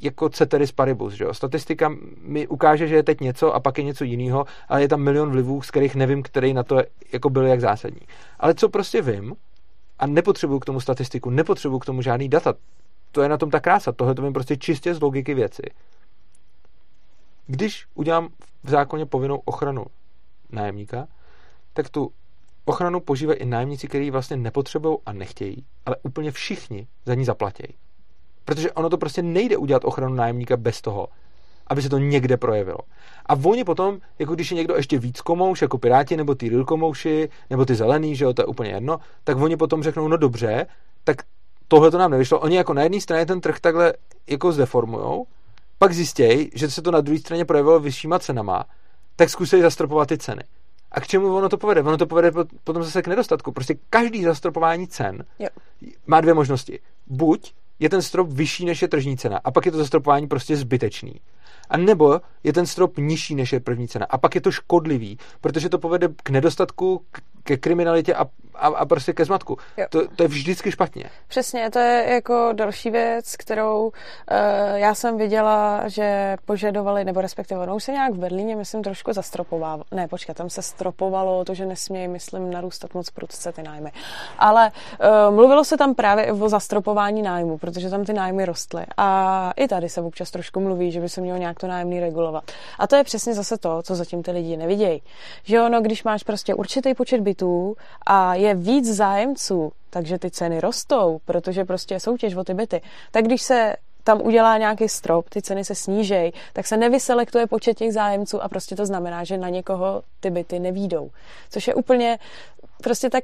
jako ceteris paribus, že jo. Statistika mi ukáže, že je teď něco a pak je něco jiného, ale je tam milion vlivů, z kterých nevím, který na to jako byl jak zásadní. Ale co prostě vím a nepotřebuji k tomu statistiku, nepotřebuji k tomu žádný data. To je na tom ta krása. Tohle to vím prostě čistě z logiky věci. Když udělám v zákoně povinnou ochranu nájemníka, tak tu ochranu požívají i nájemníci, kteří vlastně nepotřebují a nechtějí, ale úplně všichni za ní zaplatí. Protože ono to prostě nejde udělat ochranu nájemníka bez toho, aby se to někde projevilo. A oni potom, jako když je někdo ještě víc komouš, jako Piráti, nebo ty rilkomouši, nebo ty zelený, že jo, to je úplně jedno, tak oni potom řeknou, no dobře, tak tohle to nám nevyšlo. Oni jako na jedné straně ten trh takhle jako zdeformujou, pak zjistějí, že se to na druhé straně projevilo vyššíma cenama, tak zkusí zastropovat ty ceny. A k čemu ono to povede? Ono to povede potom zase k nedostatku. Prostě každý zastropování cen má dvě možnosti. Buď je ten strop vyšší, než je tržní cena, a pak je to zastropování prostě zbytečný. A nebo je ten strop nižší, než je první cena, a pak je to škodlivý, protože to povede k nedostatku, ke kriminalitě a prostě ke zmatku. To je vždycky špatně. Přesně, to je jako další věc, kterou já jsem viděla, že požadovali, nebo respektive ono už se nějak v Berlíně, myslím, trošku zastropovalo. Ne, počkat, tam se stropovalo to, že nesmějí, myslím, narůstat moc prudce ty nájmy. Ale mluvilo se tam právě o zastropování nájmu, protože tam ty nájmy rostly. A i tady se občas trošku mluví, že by se mělo nějak to nájemný regulovat. A to je přesně zase to, co zatím ty lidi nevidějí. Že ono, když máš prostě určitý počet bytů a je víc zájemců, takže ty ceny rostou, protože prostě je soutěž o ty byty. Tak když se tam udělá nějaký strop, ty ceny se snížejí, tak se nevyselektuje počet těch zájemců a prostě to znamená, že na někoho ty byty nevídou. Což je úplně prostě tak,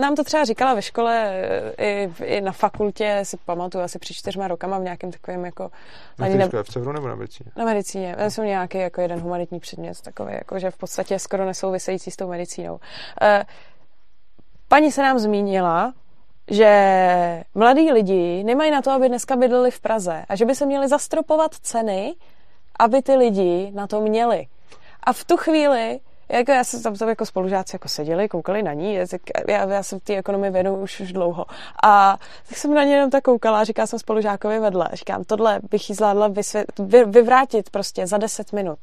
nám to třeba říkala ve škole i na fakultě, si pamatuju, asi před 4 rokama v nějakém takovém jako... Na té škole v Severu nebo na medicíně? Na medicíně. To jsou nějaký jako jeden humanitní předmět takový, jako že v podstatě skoro nesouvisející s tou medicínou. Paní se nám zmínila, že mladí lidi nemají na to, aby dneska bydleli v Praze a že by se měli zastropovat ceny, aby ty lidi na to měli. A v tu chvíli Jako já jsem tam jako spolužáci jako seděli, koukali na ní, já jsem té ekonomii věnu už dlouho. A tak jsem na ně jenom tak koukala, říkala jsem spolužákovi vedle, říkám, tohle bych jí zvládla vyvrátit prostě za 10 minut.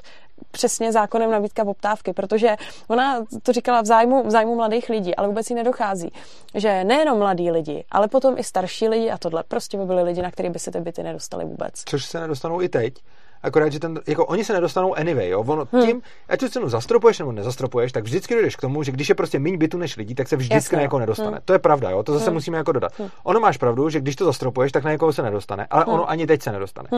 Přesně zákonem nabídka poptávky, protože ona to říkala v zájmu mladých lidí, ale vůbec jí nedochází, že nejenom mladí lidi, ale potom i starší lidi a tohle prostě by byli lidi, na který by se ty byty nedostali vůbec. Což se nedostanou i teď. Akorát, že jako oni se nedostanou anyway, jo. Ono tím, ať tu cenu zastropuješ nebo nezastropuješ, tak vždycky dojdeš k tomu, že když je prostě méně bytů než lidí, tak se vždycky na někoho nedostane. To je pravda, jo. To zase musíme jako dodat. Ono máš pravdu, že když to zastropuješ, tak na někoho se nedostane, ale ono ani teď se nedostane.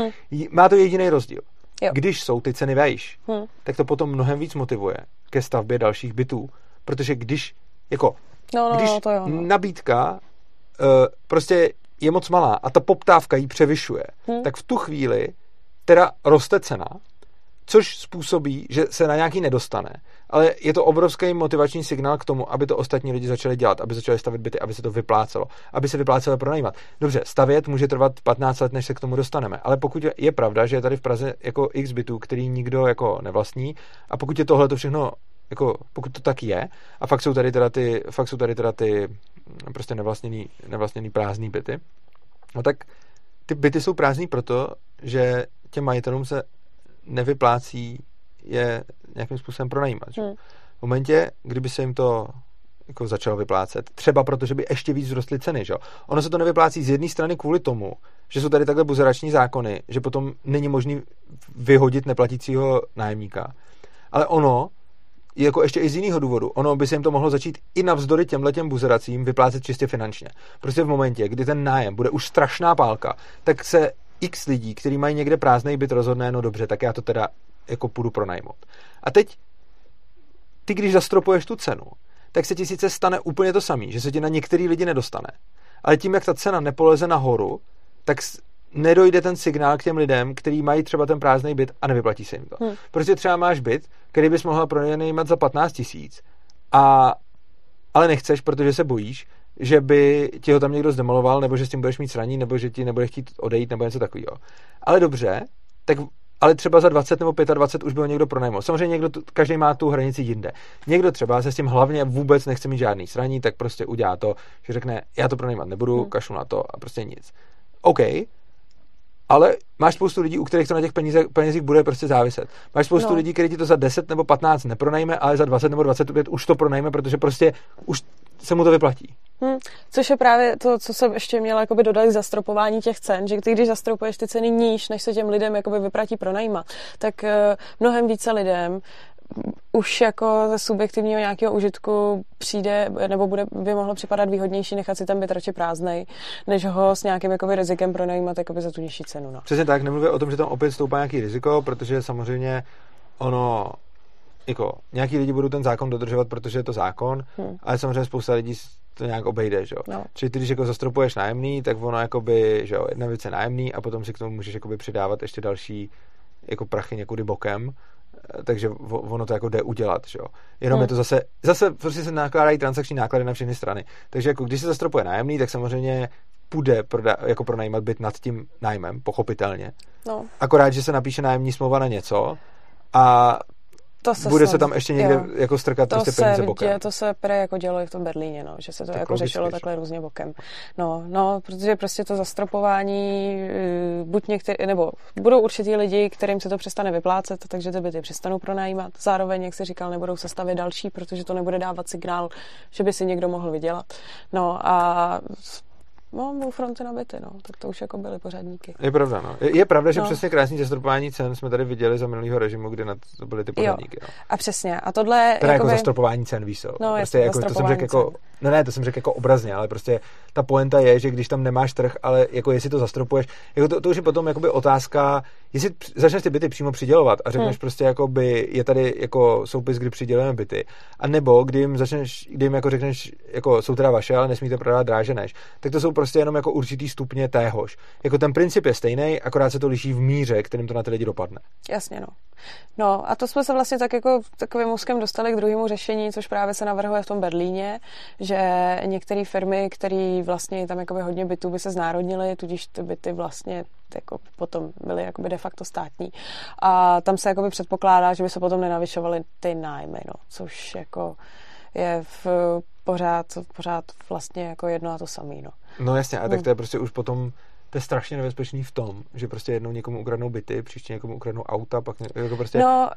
Má to jediný rozdíl. Jo. Když jsou ty ceny vejš, tak to potom mnohem víc motivuje ke stavbě dalších bytů, protože když jako nabídka prostě je moc malá a ta poptávka ji převyšuje, tak v tu chvíli teda roste cena, což způsobí, že se na nějaký nedostane. Ale je to obrovský motivační signál k tomu, aby to ostatní lidi začali dělat, aby začali stavět byty, aby se to vyplácelo, aby se vyplácelo pronajímat. Dobře, stavět může trvat 15 let, než se k tomu dostaneme, ale pokud je pravda, že je tady v Praze jako x bytů, který nikdo jako nevlastní, a pokud je tohle to všechno, jako pokud to tak je, a fakt jsou tady teda ty prostě nevlastněný prázdný byty, no tak ty byty jsou prázdný proto, že těm majitelům se nevyplácí je nějakým způsobem pronajímat. V momentě, kdyby se jim to jako začalo vyplácet, třeba protože by ještě víc vzrostly ceny, že? Ono se to nevyplácí z jedné strany kvůli tomu, že jsou tady takhle buzerační zákony, že potom není možný vyhodit neplatícího nájemníka. Ale ono jako ještě i z jiného důvodu. Ono by se jim to mohlo začít i navzdory těmhletěm buzeracím vyplácet čistě finančně. Prostě v momentě, kdy ten nájem bude už strašná pálka, tak se x lidí, kteří mají někde prázdnej byt, rozhodne, no dobře, tak já to teda jako půjdu pronajmout. A teď ty, když zastropuješ tu cenu, tak se ti sice stane úplně to samé, že se ti na některý lidi nedostane. Ale tím, jak ta cena nepoleze nahoru, tak nedojde ten signál k těm lidem, kteří mají třeba ten prázdnej byt a nevyplatí se jim to. Protože třeba máš byt, který bys mohla pronajímat za 15 000, ale nechceš, protože se bojíš, že by ti ho tam někdo zdemoloval, nebo že s tím budeš mít sraní, nebo že ti nebude chtít odejít, nebo něco takového. Ale dobře, tak ale třeba za 20 nebo 25 už by ho někdo pronajmul. Samozřejmě každý má tu hranici jinde. Někdo třeba se s tím hlavně vůbec nechce mít žádný sraní, tak prostě udělá to, že řekne, já to pronajímat nebudu, kašlu na to a prostě nic. OK, ale máš spoustu lidí, u kterých to na těch penězích bude prostě záviset. Máš spoustu lidí, kteří ti to za 10 nebo 15 nepronajme, ale za 20 nebo 25 už to pronajme, protože prostě už se mu to vyplatí. Což je právě to, co jsem ještě měla jakoby dodat k zastropování těch cen, že ty, když zastropuješ ty ceny níž, než se těm lidem jakoby vyplatí pronajímat, tak mnohem více lidem už jako ze subjektivního nějakého užitku přijde, nebo by mohlo připadat výhodnější nechat si ten byt radši prázdnej, než ho s nějakým jakoby rizikem pronajímat jakoby za tu nižší cenu. No. Přesně tak, nemluvím o tom, že tam opět stoupá nějaký riziko, protože samozřejmě ono jako nějaký lidi budou ten zákon dodržovat, protože je to zákon, ale samozřejmě spousta lidí to nějak obejde, že jo. No. Čili ty, když jako zastropuješ nájemný, tak ono jakoby, že jo, jedna věc je nájemný a potom si k tomu můžeš jakoby přidávat ještě další jako prachy někudy bokem, takže ono to jako jde udělat, že jo. Jenom je to zase prostě se nakládají transakční náklady na všechny strany. Takže jako když se zastropuje nájemný, tak samozřejmě půjde jako pronajímat byt nad tím nájmem, pochopitelně. No. Akorát, že se napíše nájemní smlouva na něco a bude se tam ještě někde jako strkat prostě peníze bokem. To se jako dělo i v tom Berlíně, no, že se to tak jako řešilo takhle různě bokem. No, protože prostě to zastropování buď nebo budou určitý lidi, kterým se to přestane vyplácet, takže ty byty přestanou pronajímat. Zároveň, jak jsi říkal, nebudou se stavět další, protože to nebude dávat signál, že by si někdo mohl vydělat. Byl fronty na byty, no. Tak to už jako byly pořadníky. Je pravda, no. Je pravda, že přesně krásný zastropování cen jsme tady viděli za minulýho režimu, kdy to byly ty pořadníky. Jo. A přesně. A tohle teda jako zastropování cen víš, no, prostě jako to jsem řekl jako to jsem řekl jako obrazně, ale prostě ta poenta je, že když tam nemáš trh, ale jako jestli to zastropuješ, jako to už je potom jakoby otázka, jestli začneš ty byty přímo přidělovat a řekneš prostě jakoby je tady jako soupis, kdy přidělujeme byty, a nebo kdy jim jako řekneš jako jsou teda vaše, ale nesmíte prodávat dráže než. Tak to jsou prostě jenom jako určitý stupně téhož. Jako ten princip je stejný, akorát se to liší v míře, kterým to na ty lidi dopadne. Jasně, no. No a to jsme se vlastně tak jako takovým úzkem dostali k druhému řešení, což právě se navrhuje v tom Berlíně, že některé firmy, které vlastně tam jakoby hodně bytů by se znárodnily, tudíž ty byty vlastně jako potom byly jakoby de facto státní. A tam se jakoby předpokládá, že by se potom nenavyšovaly ty nájmy, no, což jako je pořád vlastně jako jedno a to samé, no. No jasně, a tak to je prostě už potom to je strašně nebezpečný v tom, že prostě jednou někomu ukradnou byty, příště někomu ukradnou auta, pak jako prostě... No,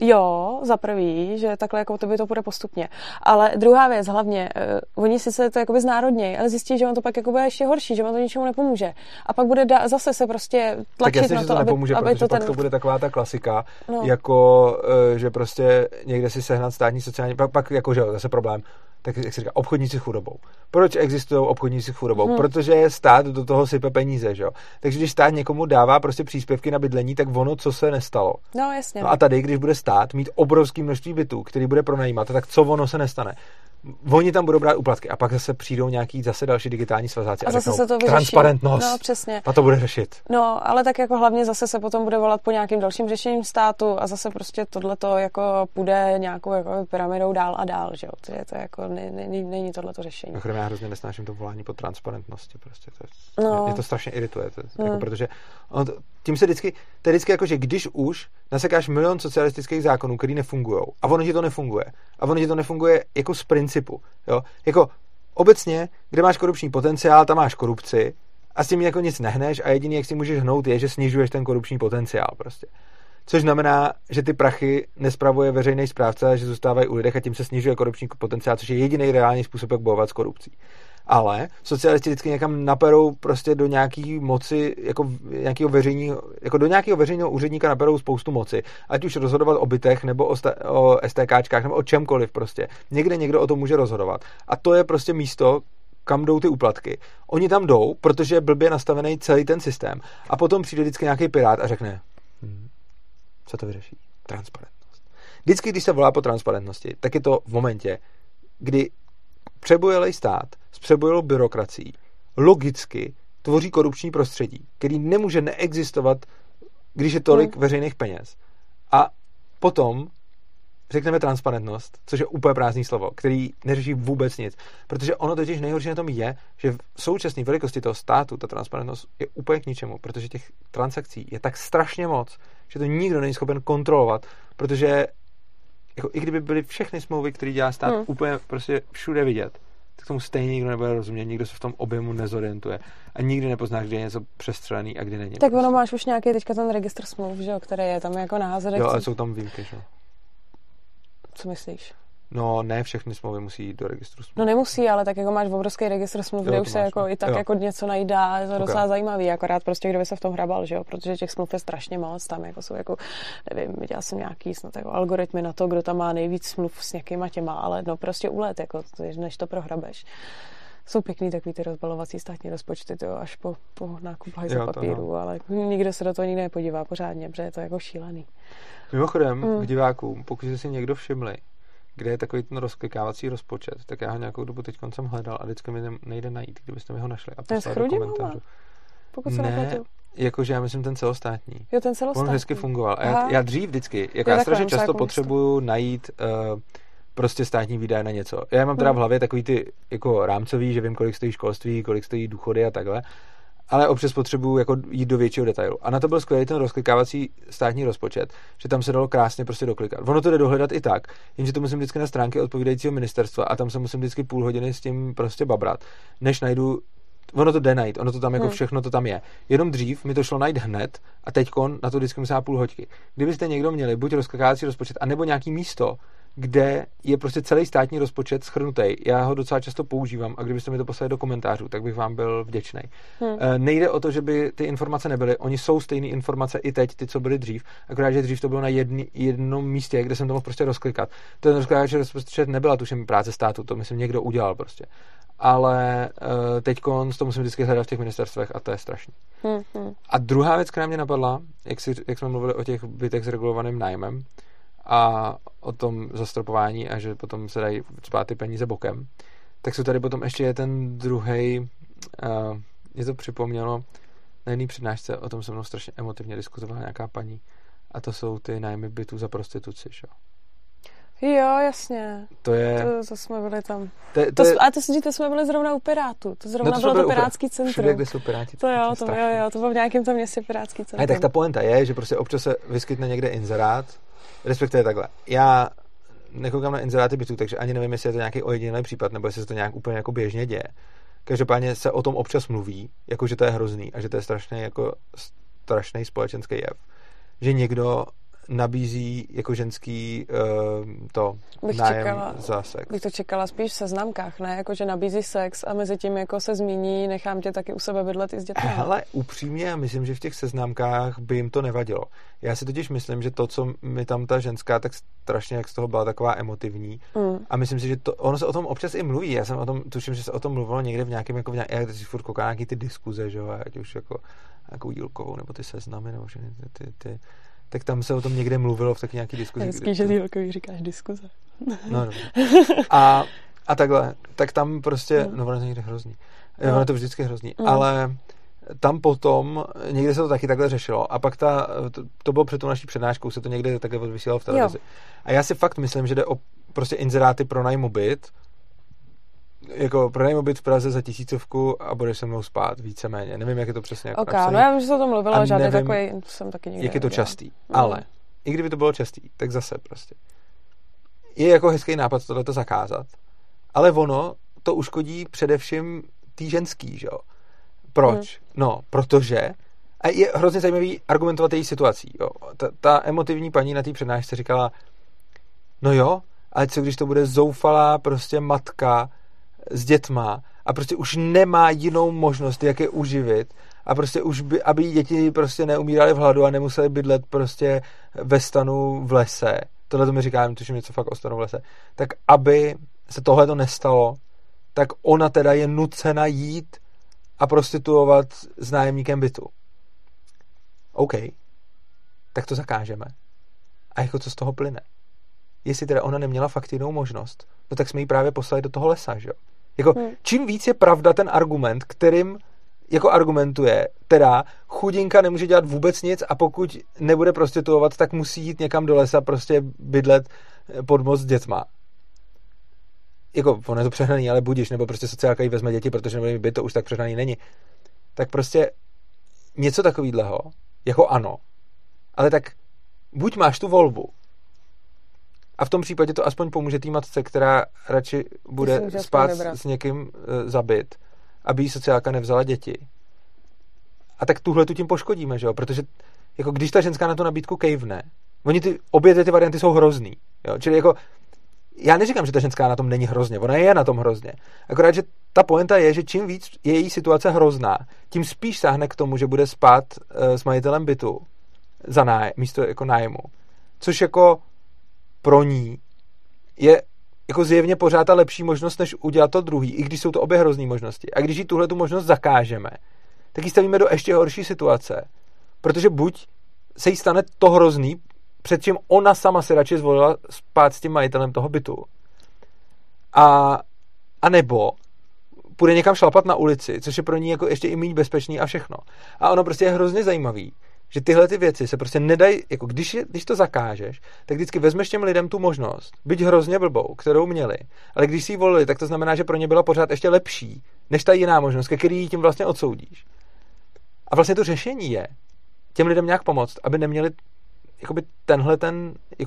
jo, za prvý, že takhle jako to by to bude postupně. Ale druhá věc hlavně, oni sice to jakoby znárodnějí, ale zjistí, že on to pak jako bude ještě horší, že on to ničemu nepomůže. A pak bude zase se prostě tlačit jasný, na to, aby to ten... pak to bude taková ta klasika, no. Jako, že prostě někde si sehnat státní sociální... Pak jako, že zase problém. Tak jak se říká, obchodníci s chudobou. Proč existují obchodníci s chudobou? Protože stát do toho sype peníze, že jo. Takže když stát někomu dává prostě příspěvky na bydlení, tak ono co se nestalo. No jasně. No a tady, když bude stát mít obrovské množství bytů, který bude pronajímat, tak co ono se nestane? Oni tam budou brát úplatky a pak zase přijdou nějaký zase další digitální svazáci a zase řeknou, se to transparentnost. No, přesně. A to bude řešit. No, ale tak jako hlavně zase se potom bude volat po nějakým dalším řešením státu a zase prostě tohleto jako půjde nějakou jako pyramidou dál a dál, že jo. To je to jako není tohleto řešení. Akorát já hrozně nesnáším to volání po transparentnosti prostě. Mě to strašně irituje, jako protože tím se vždycky jako, že když už nasekáš milion socialistických zákonů, který nefungujou, a ono ti to nefunguje. A ono ti to nefunguje jako z principu, jo? Jako obecně, kde máš korupční potenciál, tam máš korupci a s tím jako nic nehneš a jediný, jak si můžeš hnout, je, že snižuješ ten korupční potenciál prostě. Což znamená, že ty prachy nespravuje veřejný správce, že zůstávají u lidech a tím se snižuje korupční potenciál, což je jediný reálný způsob, jak bojovat s korupcí. Ale socialisti vždycky někam naperou prostě do nějaký moci, jako nějakého veřejného, jako do nějakého veřejného úředníka naperou spoustu moci. Ať už rozhodovat o bytech, nebo o STKčkách, nebo o čemkoliv prostě. Někde někdo o tom může rozhodovat. A to je prostě místo, kam jdou ty úplatky. Oni tam jdou, protože je blbě nastavený celý ten systém. A potom přijde vždycky nějaký pirát a řekne, co to vyřeší? Transparentnost. Vždycky, když se volá po transparentnosti, tak je to v momentě, kdy přebujelej stát s přebujelou byrokracií logicky tvoří korupční prostředí, který nemůže neexistovat, když je tolik veřejných peněz. A potom řekneme transparentnost, což je úplně prázdný slovo, který neřeší vůbec nic. Protože ono totiž nejhorší na tom je, že v současné velikosti toho státu ta transparentnost je úplně k ničemu, protože těch transakcí je tak strašně moc, že to nikdo není schopen kontrolovat, protože jako, i kdyby byly všechny smlouvy, které dělá stát, úplně prostě všude vidět, tak tomu stejně nikdo nebude rozumět, nikdo se v tom objemu nezorientuje a nikdy nepozná, kde je něco přestřelený a kde není. Tak prostě. Ono máš už nějaký teďka ten registr smluv, že jo, který je tam jako naházadek. Jo, ale jsou tam výjimky, že? Co myslíš? No, ne všechny smlouvy musí jít do registru smluv. No nemusí, ale tak jako máš obrovský registr smluv, kde už se jako i tak jako něco najdá, je to docela zajímavý, akorát prostě kdo by se v tom hrabal, že jo, protože těch smluv je strašně moc, tam jako jsou jako, nevím, viděla jsem nějaký snad jako algoritmy na to, kdo tam má nejvíc smluv s nějakýma těma, ale no prostě ulet, jako, než to prohrabeš. Jsou pěkný takový ty rozbalovací státní rozpočty, to až po nákup hajzlu papíru, no. Ale nikdo se do toho nikdy nepodívá pořádně, protože je to jako šílený. Mimochodem, k divákům, pokud jste si někdo všimli, kde je takový ten rozklikávací rozpočet, tak já ho nějakou dobu teď koncem hledal a vždycky mi nejde najít, kdybyste mi ho našli a poslali do komentářů. Pokud se nepletu. Jakože já myslím ten celostátní. Jo, ten celostátní. On vždycky fungoval. A já dřív vždycky, jako já strašně často potřebuju najít prostě státní výdaje na něco. Já mám teda v hlavě takový ty jako rámcový, že vím, kolik stojí školství, kolik stojí důchody a takhle, ale občas potřebuju jako jít do většího detailu. A na to byl skvělý ten rozklikávací státní rozpočet, že tam se dalo krásně prostě doklikat. Ono to jde dohledat i tak, jenže to musím vždycky na stránky odpovídajícího ministerstva a tam se musím vždycky půl hodiny s tím prostě babrat, než najdu. Ono to jde najít, ono to tam jako všechno to tam je. Jenom dřív mi to šlo najít hned a teďkon na to vždycky musela půl hoďky. Kdybyste někdo měli buď rozklikávací rozpočet, anebo nějaký místo, kde je prostě celý státní rozpočet shrnutý. Já ho docela často používám a kdybyste mi to poslali do komentářů, tak bych vám byl vděčný. Nejde o to, že by ty informace nebyly. Oni jsou stejné informace i teď, ty, co byly dřív, akorát, že dřív to bylo na jednom místě, kde jsem to mohl prostě rozklikat. Ten rozklikáč rozpočet nebyla tuším práce státu, to myslím někdo udělal prostě. Ale teďkon to musím vždycky hledat v těch ministerstvech a to je strašný. A druhá věc, která mě napadla, jak jsme mluvili o těch bytech s regulovaným nájmem, a o tom zastropování a že potom se dají spát ty peníze bokem, tak jsou tady potom ještě je ten druhej, mě to připomnělo, Na jedné přednášce o tom se mnou strašně emotivně diskutovala nějaká paní. A to jsou ty nájmy bytů za prostituci, že jo? Jo, jasně. To je... To jsme byli tam. A to si to jsme byli zrovna u Pirátů. To zrovna bylo to Pirátský centrum. Všude, kde jsou Piráti. To bylo v nějakém tom městě Pirátský centrum. Tak ta pointa je, že prostě občas se vyskytne někde inzerát, respektive takhle. Já nekoukám na inzeráty bytů, takže ani nevím, jestli je to nějaký ojedinělý případ, nebo jestli se to nějak úplně jako běžně děje. Každopádně se o tom občas mluví, jako že to je hrozný a že to je strašný společenský jev. Že někdo nabízí jako ženský to nájem za sex. Bych to čekala spíš v seznamkách, ne? Jako, že nabízí sex a mezi tím jako se zmíní, nechám tě taky u sebe bydlet i s dětmi. Hele, upřímně, já myslím, že v těch seznamkách by jim to nevadilo. Já si totiž myslím, že to, co mi tam ta ženská tak strašně, jak z toho byla taková emotivní. A myslím si, že to, ono se o tom občas i mluví. Já jsem o tom, tuším, že se o tom mluvilo někde v nějakém, jako v nějaké, furt kouká nějaký ty diskuze, že jo, ať už jako nějakou dílkovou, nebo ty seznamy, nebo všechny ty tak tam se o tom někde mluvilo v taky nějaký diskuzi. Hezký, že dílkový říkáš diskuze. No, a takhle. Tak tam prostě, no ono to někde hrozný. No. Ono to vždycky hrozný. No. Ale tam potom, někde se to taky takhle řešilo. A pak to bylo před tou naší přednáškou, se to někde takhle odvysílalo v televizi. Jo. A já si fakt myslím, že jde o prostě inzeráty pro najmu byt. Jako pronajmu byt v Praze za 1000 a budeš se mnou spát, víceméně. Nevím, jak je to přesně. Jako ok, napsaný. No já vím, že se o tom mluvilo, žádný takový jsem taky nikdy jak je to nevěděla. Častý, ale i kdyby to bylo častý, tak zase prostě. Je jako hezký nápad tohleto zakázat, ale ono to uškodí především tý ženský, že jo? Proč? No, protože a je hrozně zajímavý argumentovat její situací, jo. Ta emotivní paní na té přednášce říkala, no jo, ale co když to bude zoufalá prostě matka s dětma a prostě už nemá jinou možnost, jak je uživit a prostě už, aby děti prostě neumírali v hladu a nemuseli bydlet prostě ve stanu v lese. Tohle to mi říkám, tuším něco fakt o stanu v lese. Tak aby se tohle to nestalo, tak ona teda je nucena jít a prostituovat s nájemníkem bytu. OK. Tak to zakážeme. A jako co z toho plyne? Jestli teda ona neměla fakt jinou možnost, no tak jsme ji právě poslali do toho lesa, že jo? Jako, čím víc je pravda ten argument, kterým jako argumentuje, teda chudinka nemůže dělat vůbec nic a pokud nebude prostituovat, tak musí jít někam do lesa prostě bydlet pod most s dětma. Jako, ono je to přehnaný, ale budiš, nebo prostě sociálka jí vezme děti, protože nebude mít byt, to už tak přehnaný není. Tak prostě něco takovýhleho, jako ano, ale tak buď máš tu volbu, a v tom případě to aspoň pomůže té matce, která radši bude spát s někým zabit, aby jí sociálka nevzala děti. A tak tuhle tu tím poškodíme, že jo? Protože jako když ta ženská na tu nabídku kejvne, obě ty varianty jsou hrozný. Jo? Čili jako, já neříkám, že ta ženská na tom není hrozně, ona je na tom hrozně. Akorát, že ta pointa je, že čím víc je její situace hrozná, tím spíš sáhne k tomu, že bude spát s majitelem bytu za místo jako nájmu. Což jako pro ní je jako zjevně pořád ta lepší možnost, než udělat to druhý, i když jsou to obě hrozný možnosti. A když jí tuhle tu možnost zakážeme, tak ji stavíme do ještě horší situace. Protože buď se jí stane to hrozný, před čím ona sama si radši zvolila spát s tím majitelem toho bytu. A nebo půjde někam šlapat na ulici, což je pro ní jako ještě i méně bezpečný a všechno. A ono prostě je hrozně zajímavý, že tyhle ty věci se prostě nedají, jako když to zakážeš, tak vždycky vezmeš těm lidem tu možnost, byť hrozně blbou, kterou měli, ale když si ji volili, tak to znamená, že pro ně byla pořád ještě lepší, než ta jiná možnost, ke který ji tím vlastně odsoudíš. A vlastně to řešení je těm lidem nějak pomoct, aby neměli jakoby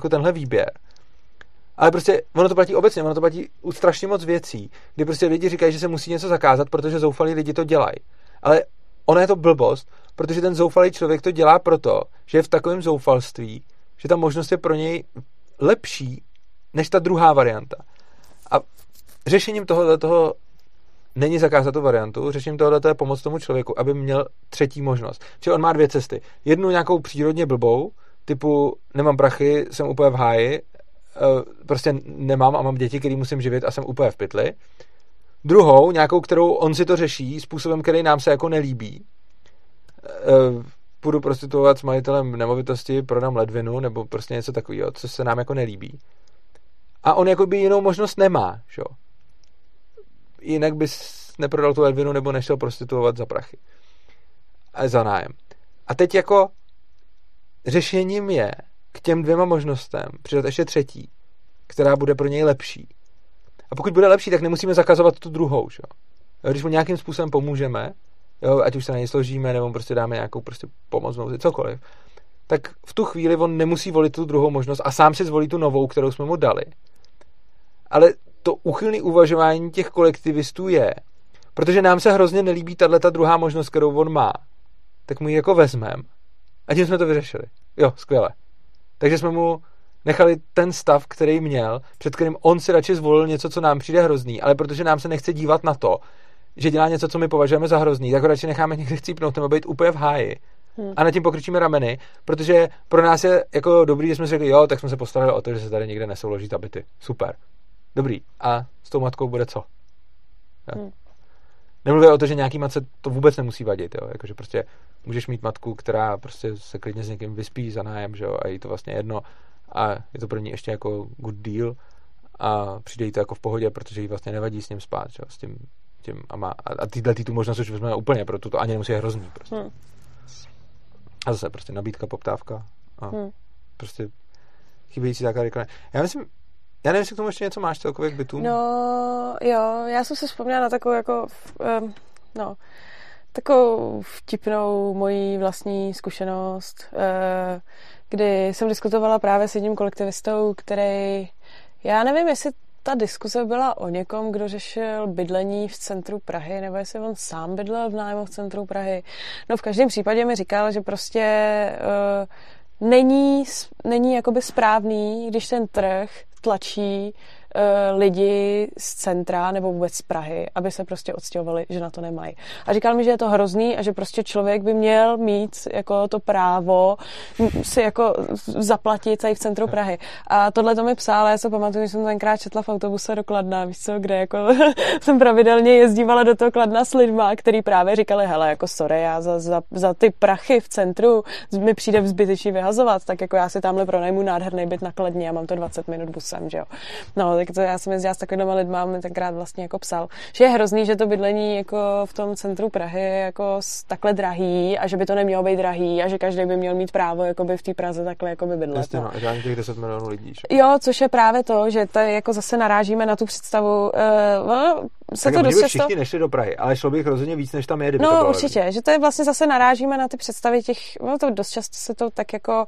tenhle výběr. Ale prostě ono to platí obecně, ono to platí u strašně moc věcí, kdy prostě lidi říkají, že se musí něco zakázat, protože zoufalí lidi to dělají. Ale ona je to blbost, protože ten zoufalý člověk to dělá proto, že je v takovém zoufalství, že ta možnost je pro něj lepší než ta druhá varianta. A řešením toho není zakázat tu variantu, řešením tohoto je pomoc tomu člověku, aby měl třetí možnost. Čili on má dvě cesty. Jednu nějakou přírodně blbou, typu nemám prachy, jsem úplně v háji, prostě nemám a mám děti, který musím živit a jsem úplně v pytli. Druhou, nějakou, kterou on si to řeší způsobem, který nám se jako nelíbí. Půjdu prostituovat s majitelem nemovitosti, prodám ledvinu, nebo prostě něco takového, co se nám jako nelíbí. A on jakoby jinou možnost nemá, že? Jinak bys neprodal tu ledvinu, nebo nešel prostituovat za prachy. za nájem. A teď jako řešením je k těm dvěma možnostem přidat ještě třetí, která bude pro něj lepší. A pokud bude lepší, tak nemusíme zakazovat tu druhou. Že? Když mu nějakým způsobem pomůžeme, jo, ať už se na něj složíme, nebo prostě dáme nějakou prostě pomoc, nouzi, cokoliv, tak v tu chvíli on nemusí volit tu druhou možnost a sám si zvolí tu novou, kterou jsme mu dali. Ale to úchylné uvažování těch kolektivistů je, protože nám se hrozně nelíbí tato druhá možnost, kterou on má, tak mu ji jako vezmeme. A tím jsme to vyřešili. Jo, skvěle. Takže jsme mu nechali ten stav, který měl, před kterým on si radši zvolil něco, co nám přijde hrozný, ale protože nám se nechce dívat na to, že dělá něco, co my považujeme za hrozný, tak ho radši necháme někde chcípnout nebo být úplně v háji. A na tím pokročíme rameny, protože pro nás je jako dobrý, že jsme řekli, jo, tak jsme se postarali o to, že se tady někde nesouloží ta byty. Super. Dobrý. A s tou matkou bude co? Nemluvím o to, že nějaký matce to vůbec nemusí vadit, jo. Jakože prostě můžeš mít matku, která prostě se klidně s někým vyspí za nájem, že jo, a jí to vlastně jedno a je to pro ní ještě jako good deal a přijde jí to jako v pohodě, protože jí vlastně nevadí s ním spát, že jo, s tím a tyhle tu možnost už vezmeme úplně, protože to ani nemusí je hrozný prostě. A zase prostě nabídka, poptávka a prostě chybějící taková reklama. Já nevím, jestli k tomu ještě něco máš celkově k bytům. No, jo, já jsem se vzpomněla na takovou jako, takovou vtipnou mojí vlastní zkušenost, kdy jsem diskutovala právě s jedním kolektivistou, který, já nevím, jestli ta diskuze byla o někom, kdo řešil bydlení v centru Prahy, nebo jestli on sám bydlel v nájmu v centru Prahy. No v každém případě mi říkal, že prostě není jakoby správný, když ten trh tlačí lidi z centra nebo vůbec z Prahy, aby se prostě odstěhovali, že na to nemají. A říkal mi, že je to hrozný a že prostě člověk by měl mít jako to právo si jako zaplatit tady v centru Prahy. A tohle to mi psala, já se pamatuju, že jsem tenkrát četla v autobuse do Kladna, víš co, kde jako jsem pravidelně jezdívala do toho Kladna s lidma, který právě říkali, hele, jako sorry, já za ty prachy v centru mi přijde zbytečně vyhazovat, tak jako já si tamhle pronajmu nádherný byt na Kladně a mám to 20 minut busem, že jo. No, tak to já jsem jezdila s takovýma lidma a mi tenkrát vlastně jako psal, že je hrozný, že to bydlení jako v tom centru Prahy je jako takhle drahý a že by to nemělo být drahý a že každý by měl mít právo jakoby v té Praze takhle jakoby bydlet. Jasně, no, žádný těch 10 milionů lidí. Že? Jo, což je právě to, že tady jako zase narážíme na tu představu. Všichni nešli do Prahy, ale šlo bych rozhodně víc, než tam je, kdyby to bylo určitě, levný. Že to je vlastně zase narážíme na ty představy těch, no to dost často se to tak jako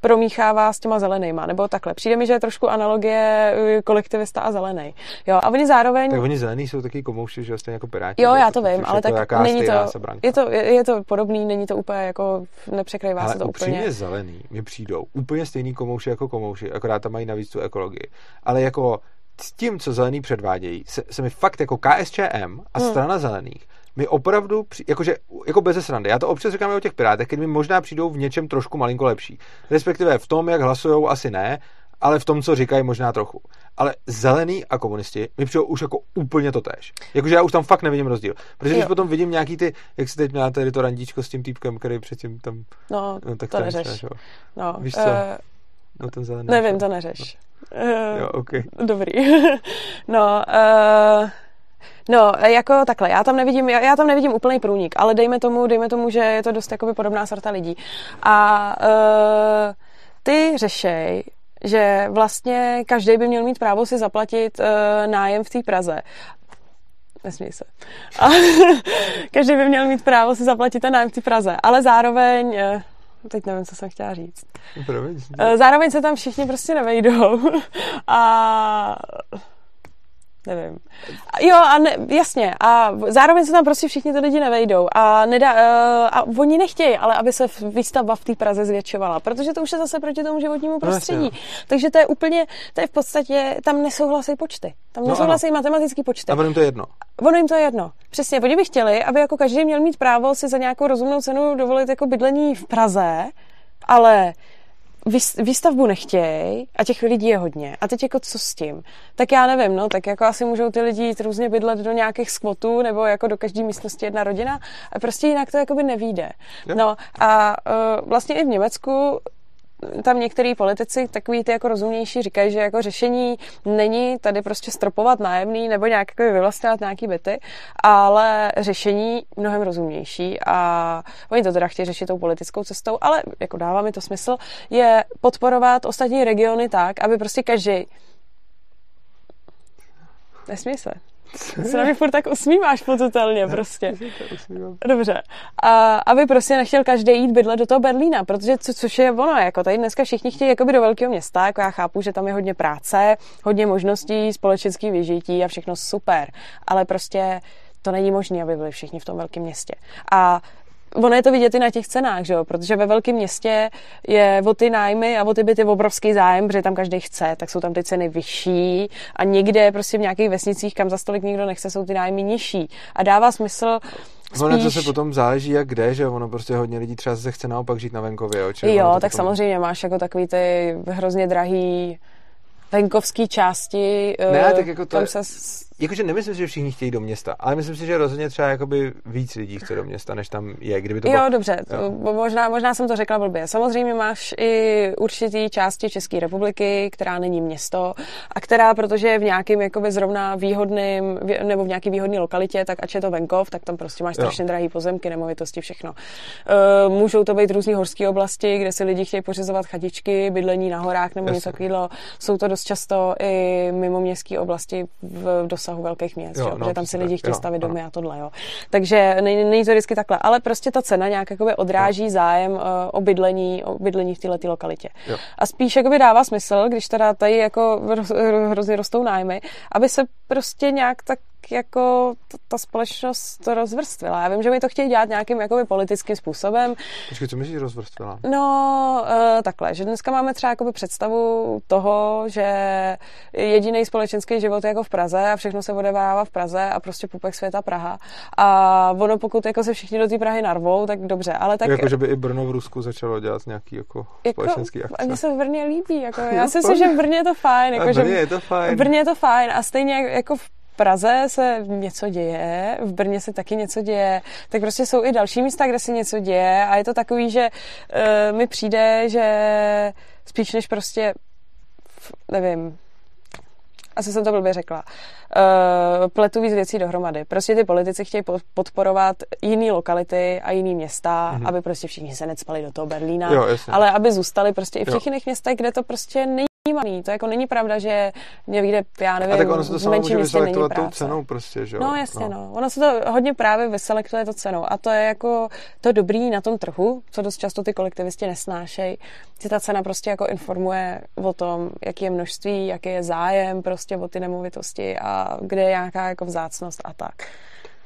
promíchává s těma zelenýma, nebo takhle. Přijde mi, že je trošku analogie kolektivista a zelený. Jo, a oni zároveň... Tak oni zelený jsou taky komouši, že vlastně jako piráti. Jo, já to vím, ale tak není to... Je to podobný, není to úplně jako... Nepřekrývá se to úplně. Ale upřímně zelený mi přijdou úplně stejný komouši, akorát tam mají navíc tu ekologii. Ale jako s tím, co zelený předvádějí, se mi fakt jako KSČM a strana zelených my opravdu, jako bez srandy, já to občas říkám o těch pirátech, kdy mi možná přijdou v něčem trošku malinko lepší. Respektive v tom, jak hlasujou, asi ne, ale v tom, co říkají, možná trochu. Ale zelený a komunisti mi přijdou už jako úplně totéž. Jakože já už tam fakt nevidím rozdíl. Protože když potom vidím nějaký ty, jak si teď měla tady to randíčko s tím týpkem, který předtím tam... No tak to neřeš. No, víš co? No ten zelený. Nevím, to neřeš. Jo, okay. Dobrý. No, jako takhle, já tam nevidím úplný průnik, ale dejme tomu, že je to dost jakoby podobná sorta lidí. A ty řešej, že vlastně každý by měl mít právo si zaplatit nájem v té Praze. Nesměj se. A každý by měl mít právo si zaplatit ten nájem v té Praze, ale zároveň... Teď nevím, co jsem chtěla říct. Zároveň se tam všichni prostě nevejdou. A... Nevím. Jo, a ne, jasně. A zároveň se tam prostě všichni ty lidi nevejdou. A oni nechtějí, ale aby se výstavba v té Praze zvětšovala. Protože to už je zase proti tomu životnímu prostředí. Vlastně, takže to je úplně, to je v podstatě, tam nesouhlasí počty. Tam nesouhlasí matematický počty. A ono jim to je jedno. Přesně, oni by chtěli, aby jako každý měl mít právo si za nějakou rozumnou cenu dovolit jako bydlení v Praze, ale... výstavbu nechtějí a těch lidí je hodně. A teď jako co s tím? Tak já nevím, no, tak jako asi můžou ty lidi jít různě bydlet do nějakých squatů nebo jako do každé místnosti jedna rodina a prostě jinak to jakoby nevyjde. No a vlastně i v Německu tam některý politici, takový ty jako rozumnější, říkají, že jako řešení není tady prostě stropovat nájemný nebo nějak jako vyvlastňovat nějaký byty, ale řešení mnohem rozumnější, a oni to teda chtějí řešit tou politickou cestou, ale jako dává mi to smysl, je podporovat ostatní regiony tak, aby prostě každý... Nesmí se. Se na mě furt tak usmíváš potutelně prostě. Dobře. A aby prostě nechtěl každý jít bydlet do toho Berlína, protože což je ono, jako tady dneska všichni chtějí jakoby do velkého města, jako já chápu, že tam je hodně práce, hodně možností, společenský vyžití a všechno super, ale prostě to není možné, aby byli všichni v tom velkém městě. A ono je to vidět i na těch cenách, že jo? Protože ve velkém městě je o ty nájmy a o ty byty obrovský zájem, protože tam každý chce, tak jsou tam ty ceny vyšší, a někde prostě v nějakých vesnicích, kam za stolik nikdo nechce, jsou ty nájmy nižší. A dává smysl spíš... Ono to se potom záleží, jak kde, že ono prostě hodně lidí třeba se chce naopak žít na venkově. Jo, tak potom... samozřejmě máš jako takový ty hrozně drahý venkovský části. Ne, tak jako to... Jakože nemyslím si, že všichni chtějí do města, ale myslím si, že rozhodně třeba jakoby víc lidí chce do města, než tam je, kdyby to bylo... Jo, dobře, jo. Možná jsem to řekla blbě. Samozřejmě máš i určitý části České republiky, která není město a která, protože je v nějakým jakoby zrovna výhodným, nebo v nějaký výhodné lokalitě, tak ač je to venkov, tak tam prostě máš strašně drahý pozemky, nemovitosti, všechno. Můžou to být různý horské oblasti, kde si lidi chtějí pořizovat chatičky, bydlení na horách nebo něco takového. Jsou to dost často i mimoměstské oblasti v dosahu velkých měst, jo, protože tam si lidi chtějí stavit domy a tohle, jo. Takže není to vždycky takhle, ale prostě ta cena nějak jakoby odráží zájem o bydlení v této lokalitě. Jo. A spíš jakoby dává smysl, když teda tady jako hrozně rostou nájmy, aby se prostě nějak tak jako ta společnost to rozvrstvila. Já vím, že mi to chtějí dělat nějakým jakoby politickým způsobem. Počkej, co myslíš rozvrstvila? No, takhle, že dneska máme třeba jakoby představu toho, že jediný společenský život je jako v Praze a všechno se odehrává v Praze a prostě pupek světa Praha. A ono, pokud jako se všichni do té Prahy narvou, tak dobře, ale tak... Jako, že by i Brno v Rusku začalo dělat nějaký jako společenský akce. A mně se v Brně líbí, jako já si myslím, že v Brně je to fajn. Jako, Brně je to fajn a stejně jako v Praze se něco děje, v Brně se taky něco děje, tak prostě jsou i další místa, kde se něco děje, a je to takový, že mi přijde, že spíš než prostě, nevím, asi jsem to blbě řekla, pletu víc věcí dohromady. Prostě ty politici chtějí podporovat jiný lokality a jiný města, aby prostě všichni se necpali do toho Berlína, ale aby zůstali prostě i v těch jiných městech, kde to prostě není. To jako není pravda, že někde, já nevím, v menším městě není práce. A tak ono se to může vyselektovat tou cenou prostě, že jo? No jasně, no. Ono se to hodně právě vyselektuje to cenou, a to je jako to dobrý na tom trhu, co dost často ty kolektivisti nesnášejí, že ta cena prostě jako informuje o tom, jaký je množství, jaký je zájem prostě o ty nemovitosti a kde je nějaká jako vzácnost a tak.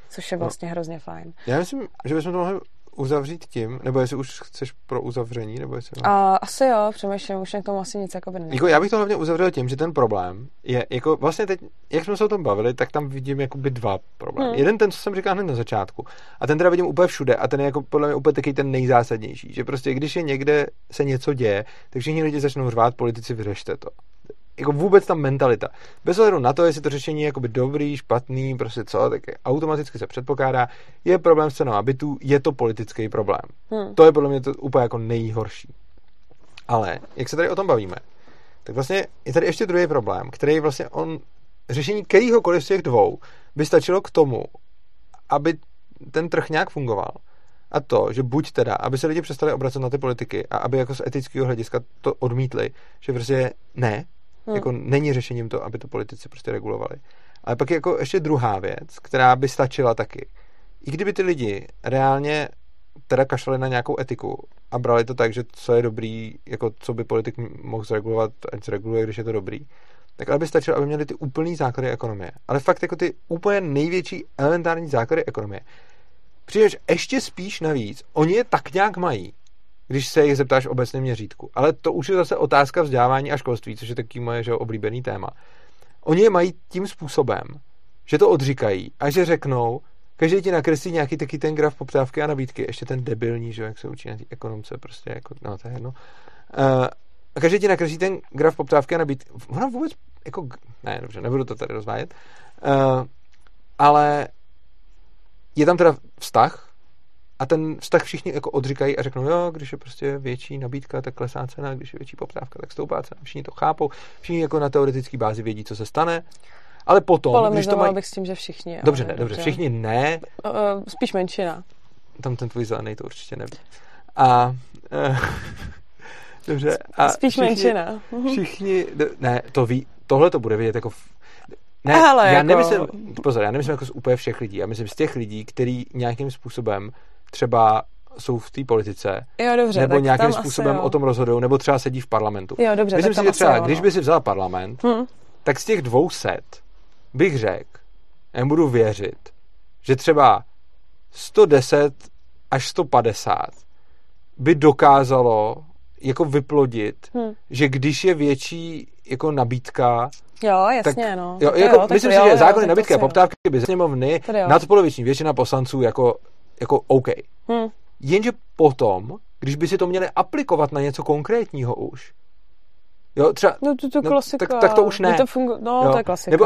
Což je vlastně hrozně fajn. Já myslím, že bychom to mohli uzavřít tím, nebo jestli už chceš pro uzavření, nebo jestli... Asi jo, přemýšlím, už na tom asi nic jako by není. Jako já bych to hlavně uzavřel tím, že ten problém je, jako vlastně teď, jak jsme se o tom bavili, tak tam vidím jakoby dva problémy. Jeden ten, co jsem říkal hned na začátku, a ten teda vidím úplně všude, a ten je jako podle mě úplně taky ten nejzásadnější, že prostě když je někde se něco děje, tak všichni lidi začnou řvát, politici, vyřešte to. Jako vůbec ta mentalita. Bez ohledu na to, jestli to řešení je jakoby dobrý, špatný, prostě co, tak automaticky se předpokládá, je problém s cenou a bytů, je to politický problém. To je podle mě to úplně jako nejhorší. Ale jak se tady o tom bavíme, tak vlastně je tady ještě druhý problém, který vlastně řešení kterýhokoliv z těch dvou by stačilo k tomu, aby ten trh nějak fungoval. A to, že buď teda, aby se lidi přestali obracet na ty politiky a aby jako z etického hlediska to odmítli, že prostě ne, jako není řešením to, aby to politici prostě regulovali. Ale pak je jako ještě druhá věc, která by stačila taky. I kdyby ty lidi reálně teda kašlali na nějakou etiku a brali to tak, že co je dobrý, jako co by politik mohl zregulovat, ať zreguluje, když je to dobrý, tak ale by stačilo, aby měli ty úplný základy ekonomie. Ale fakt jako ty úplně největší elementární základy ekonomie. Přičemž ještě spíš navíc, oni je tak nějak mají, když se jich zeptáš v obecném měřítku. Ale to už je zase otázka vzdělávání a školství, což je taky moje, že, oblíbený téma. Oni je mají tím způsobem, že to odříkají a že řeknou, každý ti nakreslí nějaký taky ten graf poptávky a nabídky, ještě ten debilní, že, jak se učí na té ekonomce, prostě jako, no to je jedno. A každý ti nakreslí ten graf poptávky a nabídky. Ono vůbec, jako, ne, dobře, nebudu to tady rozvádět, ale je tam teda vztah A ten vztah všichni jako odříkají a řeknou, jo, když je prostě větší nabídka, tak klesá cena, když je větší poptávka, tak stoupá cena. Všichni to chápou, všichni jako na teoretické bázi vědí, co se stane. Ale potom, když to mají... bych s tím, že všichni. Jo, dobře, ne, dobře, všichni ne. Spíš menšina. Tam ten tvůj zelený to určitě neví. A... dobře. A spíš všichni, menšina. Všichni... Ne, to ví, tohle to bude vidět jako... Ne, hele, já jako... nemyslím, pozor, já nemyslím jako z úplně všech lidí. Já myslím z těch lidí, kteří nějakým způsobem třeba jsou v té politice, jo, dobře, nebo nějakým způsobem o tom rozhodují, nebo třeba sedí v parlamentu. Jo, dobře, myslím si, že třeba, když by si vzala parlament, tak z těch 200 bych řekl, já budu věřit, že třeba 110 až 150 by dokázalo jako vyplodit, že když je větší jako nabídka, jo, jasně, tak, no. Jo, jako, jo, myslím si, že zákony nabídky a poptávky by ze sněmovny nadpoloviční většina poslanců jako OK. Jenže potom, když by si to měli aplikovat na něco konkrétního už, jo, třeba, no to klasika. No, tak to už ne. To je klasika. Nebo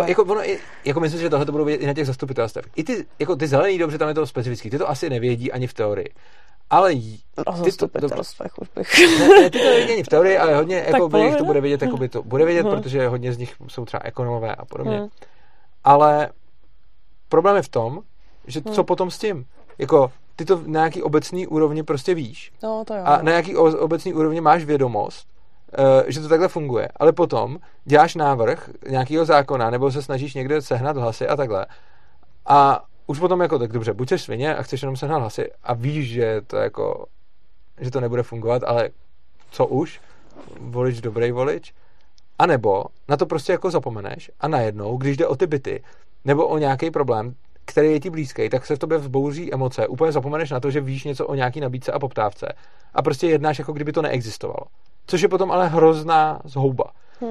jako, myslím si, že tohle to budou vědět i na těch zastupitelstvech. I ty, jako, ty zelený, dobře, tam je to specifický, ty to asi nevědí ani v teorii. Ale zastupitelstvech už bych. Ne, ty to nevědí ani v teorii, ale hodně jako, jich to bude vědět, jakoby to bude vědět, protože hodně z nich jsou třeba ekonomové a podobně. Ale problém je v tom, že co potom s tím? Jako, ty to na nějaký obecný úrovni prostě víš. No, to jo. A na nějaký obecný úrovni máš vědomost, že to takhle funguje. Ale potom děláš návrh nějakého zákona nebo se snažíš někde sehnat hlasy a takhle. A už potom jako tak dobře, buď jsi svině a chceš jenom sehnat hlasy a víš, že to jako že to nebude fungovat, ale co už? Volič, dobrý volič. A nebo na to prostě jako zapomeneš a najednou, když jde o ty byty nebo o nějaký problém, který je ti blízký, tak se v tobě vzbouří emoce. Úplně zapomeneš na to, že víš něco o nějaký nabídce a poptávce a prostě jednáš, jako kdyby to neexistovalo. Což je potom ale hrozná zhouba.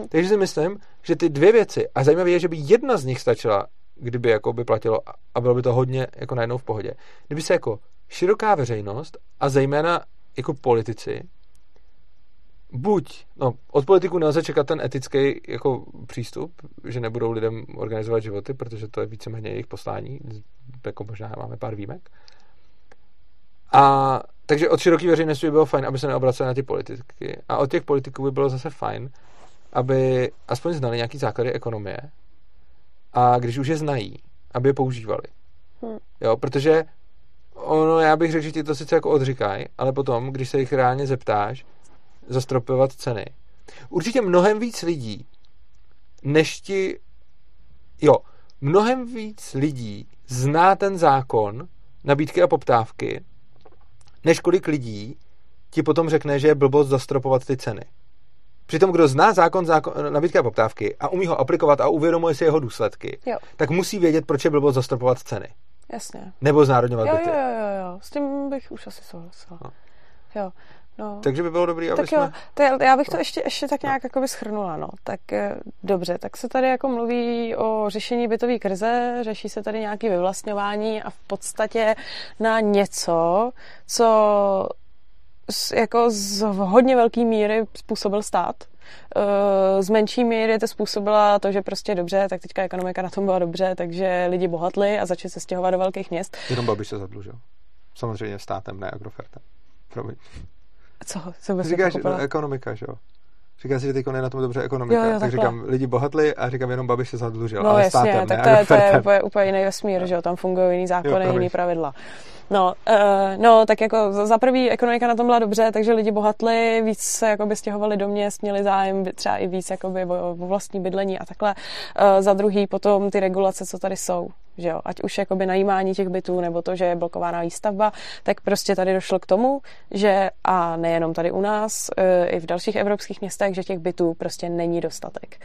Takže si myslím, že ty dvě věci, a zajímavé je, že by jedna z nich stačila, kdyby jako by platilo a bylo by to hodně jako najednou v pohodě. Kdyby se jako široká veřejnost a zejména jako politici buď, no od politiků nelze čekat ten etický jako přístup, že nebudou lidem organizovat životy, protože to je víceméně jejich poslání, jako možná máme pár výjimek. A takže od široké veřejnosti by bylo fajn, aby se neobraceli na ty politiky. A od těch politiků by bylo zase fajn, aby aspoň znali nějaký základy ekonomie. A když už je znají, aby je používali. Jo, protože ono, já bych řekl, že ti to sice jako odříkají, ale potom, když se jich reálně zeptáš, zastropovat ceny. Určitě mnohem víc lidí, než ti... Jo, mnohem víc lidí zná ten zákon nabídky a poptávky, než kolik lidí ti potom řekne, že je blbost zastropovat ty ceny. Přitom, kdo zná zákon nabídky a poptávky a umí ho aplikovat a uvědomuje si jeho důsledky, jo, tak musí vědět, proč je blbost zastropovat ceny. Jasně. Nebo znárodňovat byty. Jo. S tím bych už asi souhlasila. No. Jo. No. Takže by bylo dobrý, aby tak jo, já bych to ještě tak nějak jakoby shrnula, no. Tak dobře, tak se tady jako mluví o řešení bytové krize, řeší se tady nějaké vyvlastňování a v podstatě na něco, co jako z hodně velké míry způsobil stát. Z menší míry to způsobila to, že prostě dobře, tak teďka ekonomika na tom byla dobře, takže lidi bohatli a začali se stěhovat do velkých měst. Jenom Babiš se zadlužil. Samozřejmě státem, ne Agrofertem. Promiň. Co říkáš, no, ekonomika, že jo? Říká si, že teď je na tom dobře ekonomika. Jo, tak říkám, lidi bohatli a říkám jenom Babiš se zadlužil. No ale jasně, státem, tak to je úplně jiný vesmír, že jo? Tam fungují jiný zákony, jiný pravidla. No, tak jako za prvý ekonomika na tom byla dobře, takže lidi bohatli, víc se jakoby stěhovali do měst, měli zájem třeba i víc jakoby o vlastní bydlení a takhle. Za druhý potom ty regulace, co tady jsou, že jo, ať už jakoby najímání těch bytů nebo to, že je blokovaná výstavba, tak prostě tady došlo k tomu, že a nejenom tady u nás, i v dalších evropských městech, že těch bytů prostě není dostatek.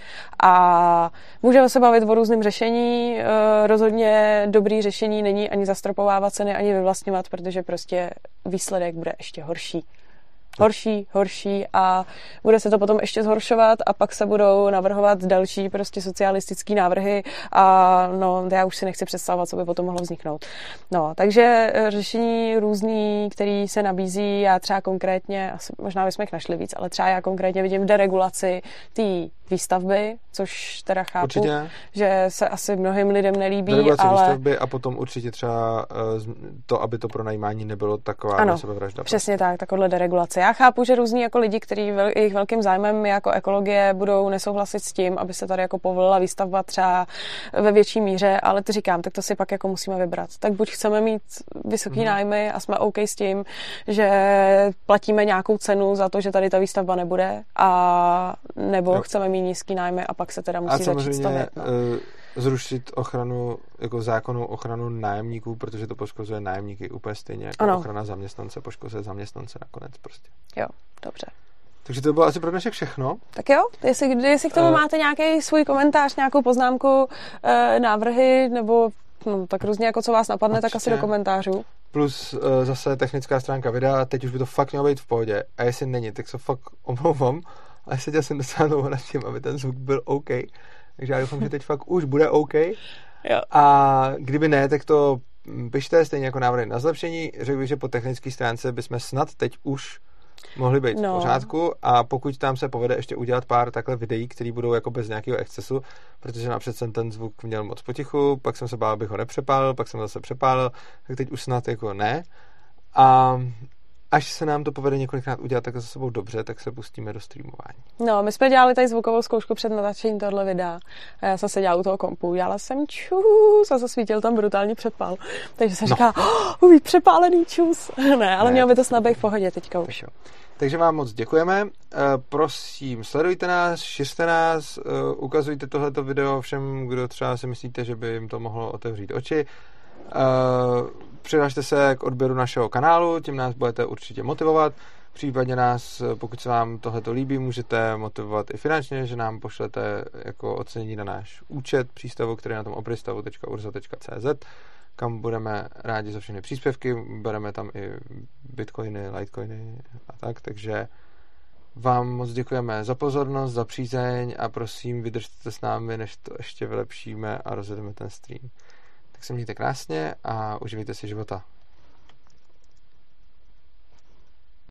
A můžeme se bavit o různém řešení, rozhodně dobrý řešení není ani zastropovávat ceny, ani vyvlastňovat, protože prostě výsledek bude ještě horší a bude se to potom ještě zhoršovat a pak se budou navrhovat další prostě socialistické návrhy a no, já už si nechci představovat, co by potom mohlo vzniknout. No, takže řešení různý, který se nabízí, já třeba konkrétně, asi možná bychom jich našli víc, ale třeba já konkrétně vidím deregulaci té výstavby, což teda chápu, určitě, že se asi mnohým lidem nelíbí, ale... výstavby a potom určitě třeba to, aby to pronajímání nebylo taková sebevražda. Ano, přesně tak, taková deregulace. Já chápu, že různí jako lidi, kteří jejich velkým zájmem jako ekologie budou nesouhlasit s tím, aby se tady jako povolila výstavba třeba ve větší míře, ale to říkám, tak to si pak jako musíme vybrat. Tak buď chceme mít vysoký nájmy a jsme OK s tím, že platíme nějakou cenu za to, že tady ta výstavba nebude, a nebo chceme mít nízký nájmy a pak se teda musí začít stavět. No. Zrušit ochranu, jako zákonnou ochranu nájemníků, protože to poškozuje nájemníky úplně stejně jako ochrana zaměstnance poškozuje zaměstnance nakonec prostě. Jo, dobře. Takže to bylo asi pro dnešek všechno. Tak jo, jestli k tomu máte nějaký svůj komentář, nějakou poznámku, návrhy, nebo tak různě jako co vás napadne, určitě, tak asi do komentářů. Plus zase technická stránka videa, teď už by to fakt mělo být v pohodě. A jestli není, tak se fakt omlouvám. A seděl jsem docela dlouho nad tím, aby ten zvuk byl OK. Takže já doufám, že teď fakt už bude OK. Jo. A kdyby ne, tak to pište, stejně jako návrhy na zlepšení. Řekl bych, že po technické stránce bychom snad teď už mohli být v pořádku, a pokud tam se povede ještě udělat pár takhle videí, které budou jako bez nějakého excesu, protože napřed jsem ten zvuk měl moc potichu, pak jsem se bál, abych ho nepřepálil, pak jsem zase přepálil, tak teď už snad jako ne. A až se nám to povede několikrát udělat tak za sebou dobře, tak se pustíme do streamování. No, my jsme dělali tady zvukovou zkoušku před natáčením tohle videa. Já jsem seděla u toho kompu, dělala jsem čus a zasvítil tam brutální přepál. Takže jsem říkala, přepálený čus. Ne, ale mělo by to snad být v pohodě teďka už. Takže vám moc děkujeme. Prosím, sledujte nás, šiřte nás, ukazujte tohleto video všem, kdo třeba si myslíte, že by jim to mohlo otevřít oči. Přihlašte se k odběru našeho kanálu, tím nás budete určitě motivovat. Případně nás, pokud se vám tohleto líbí, můžete motivovat i finančně, že nám pošlete jako ocenění na náš účet přístavu, který je na tom opristavu.urza.cz, kam budeme rádi za všechny příspěvky, bereme tam i bitcoiny, litecoiny a tak, takže vám moc děkujeme za pozornost, za přízeň a prosím, vydržte s námi, než to ještě vylepšíme a rozjedeme ten stream. Tak se mějte krásně a užijte si života.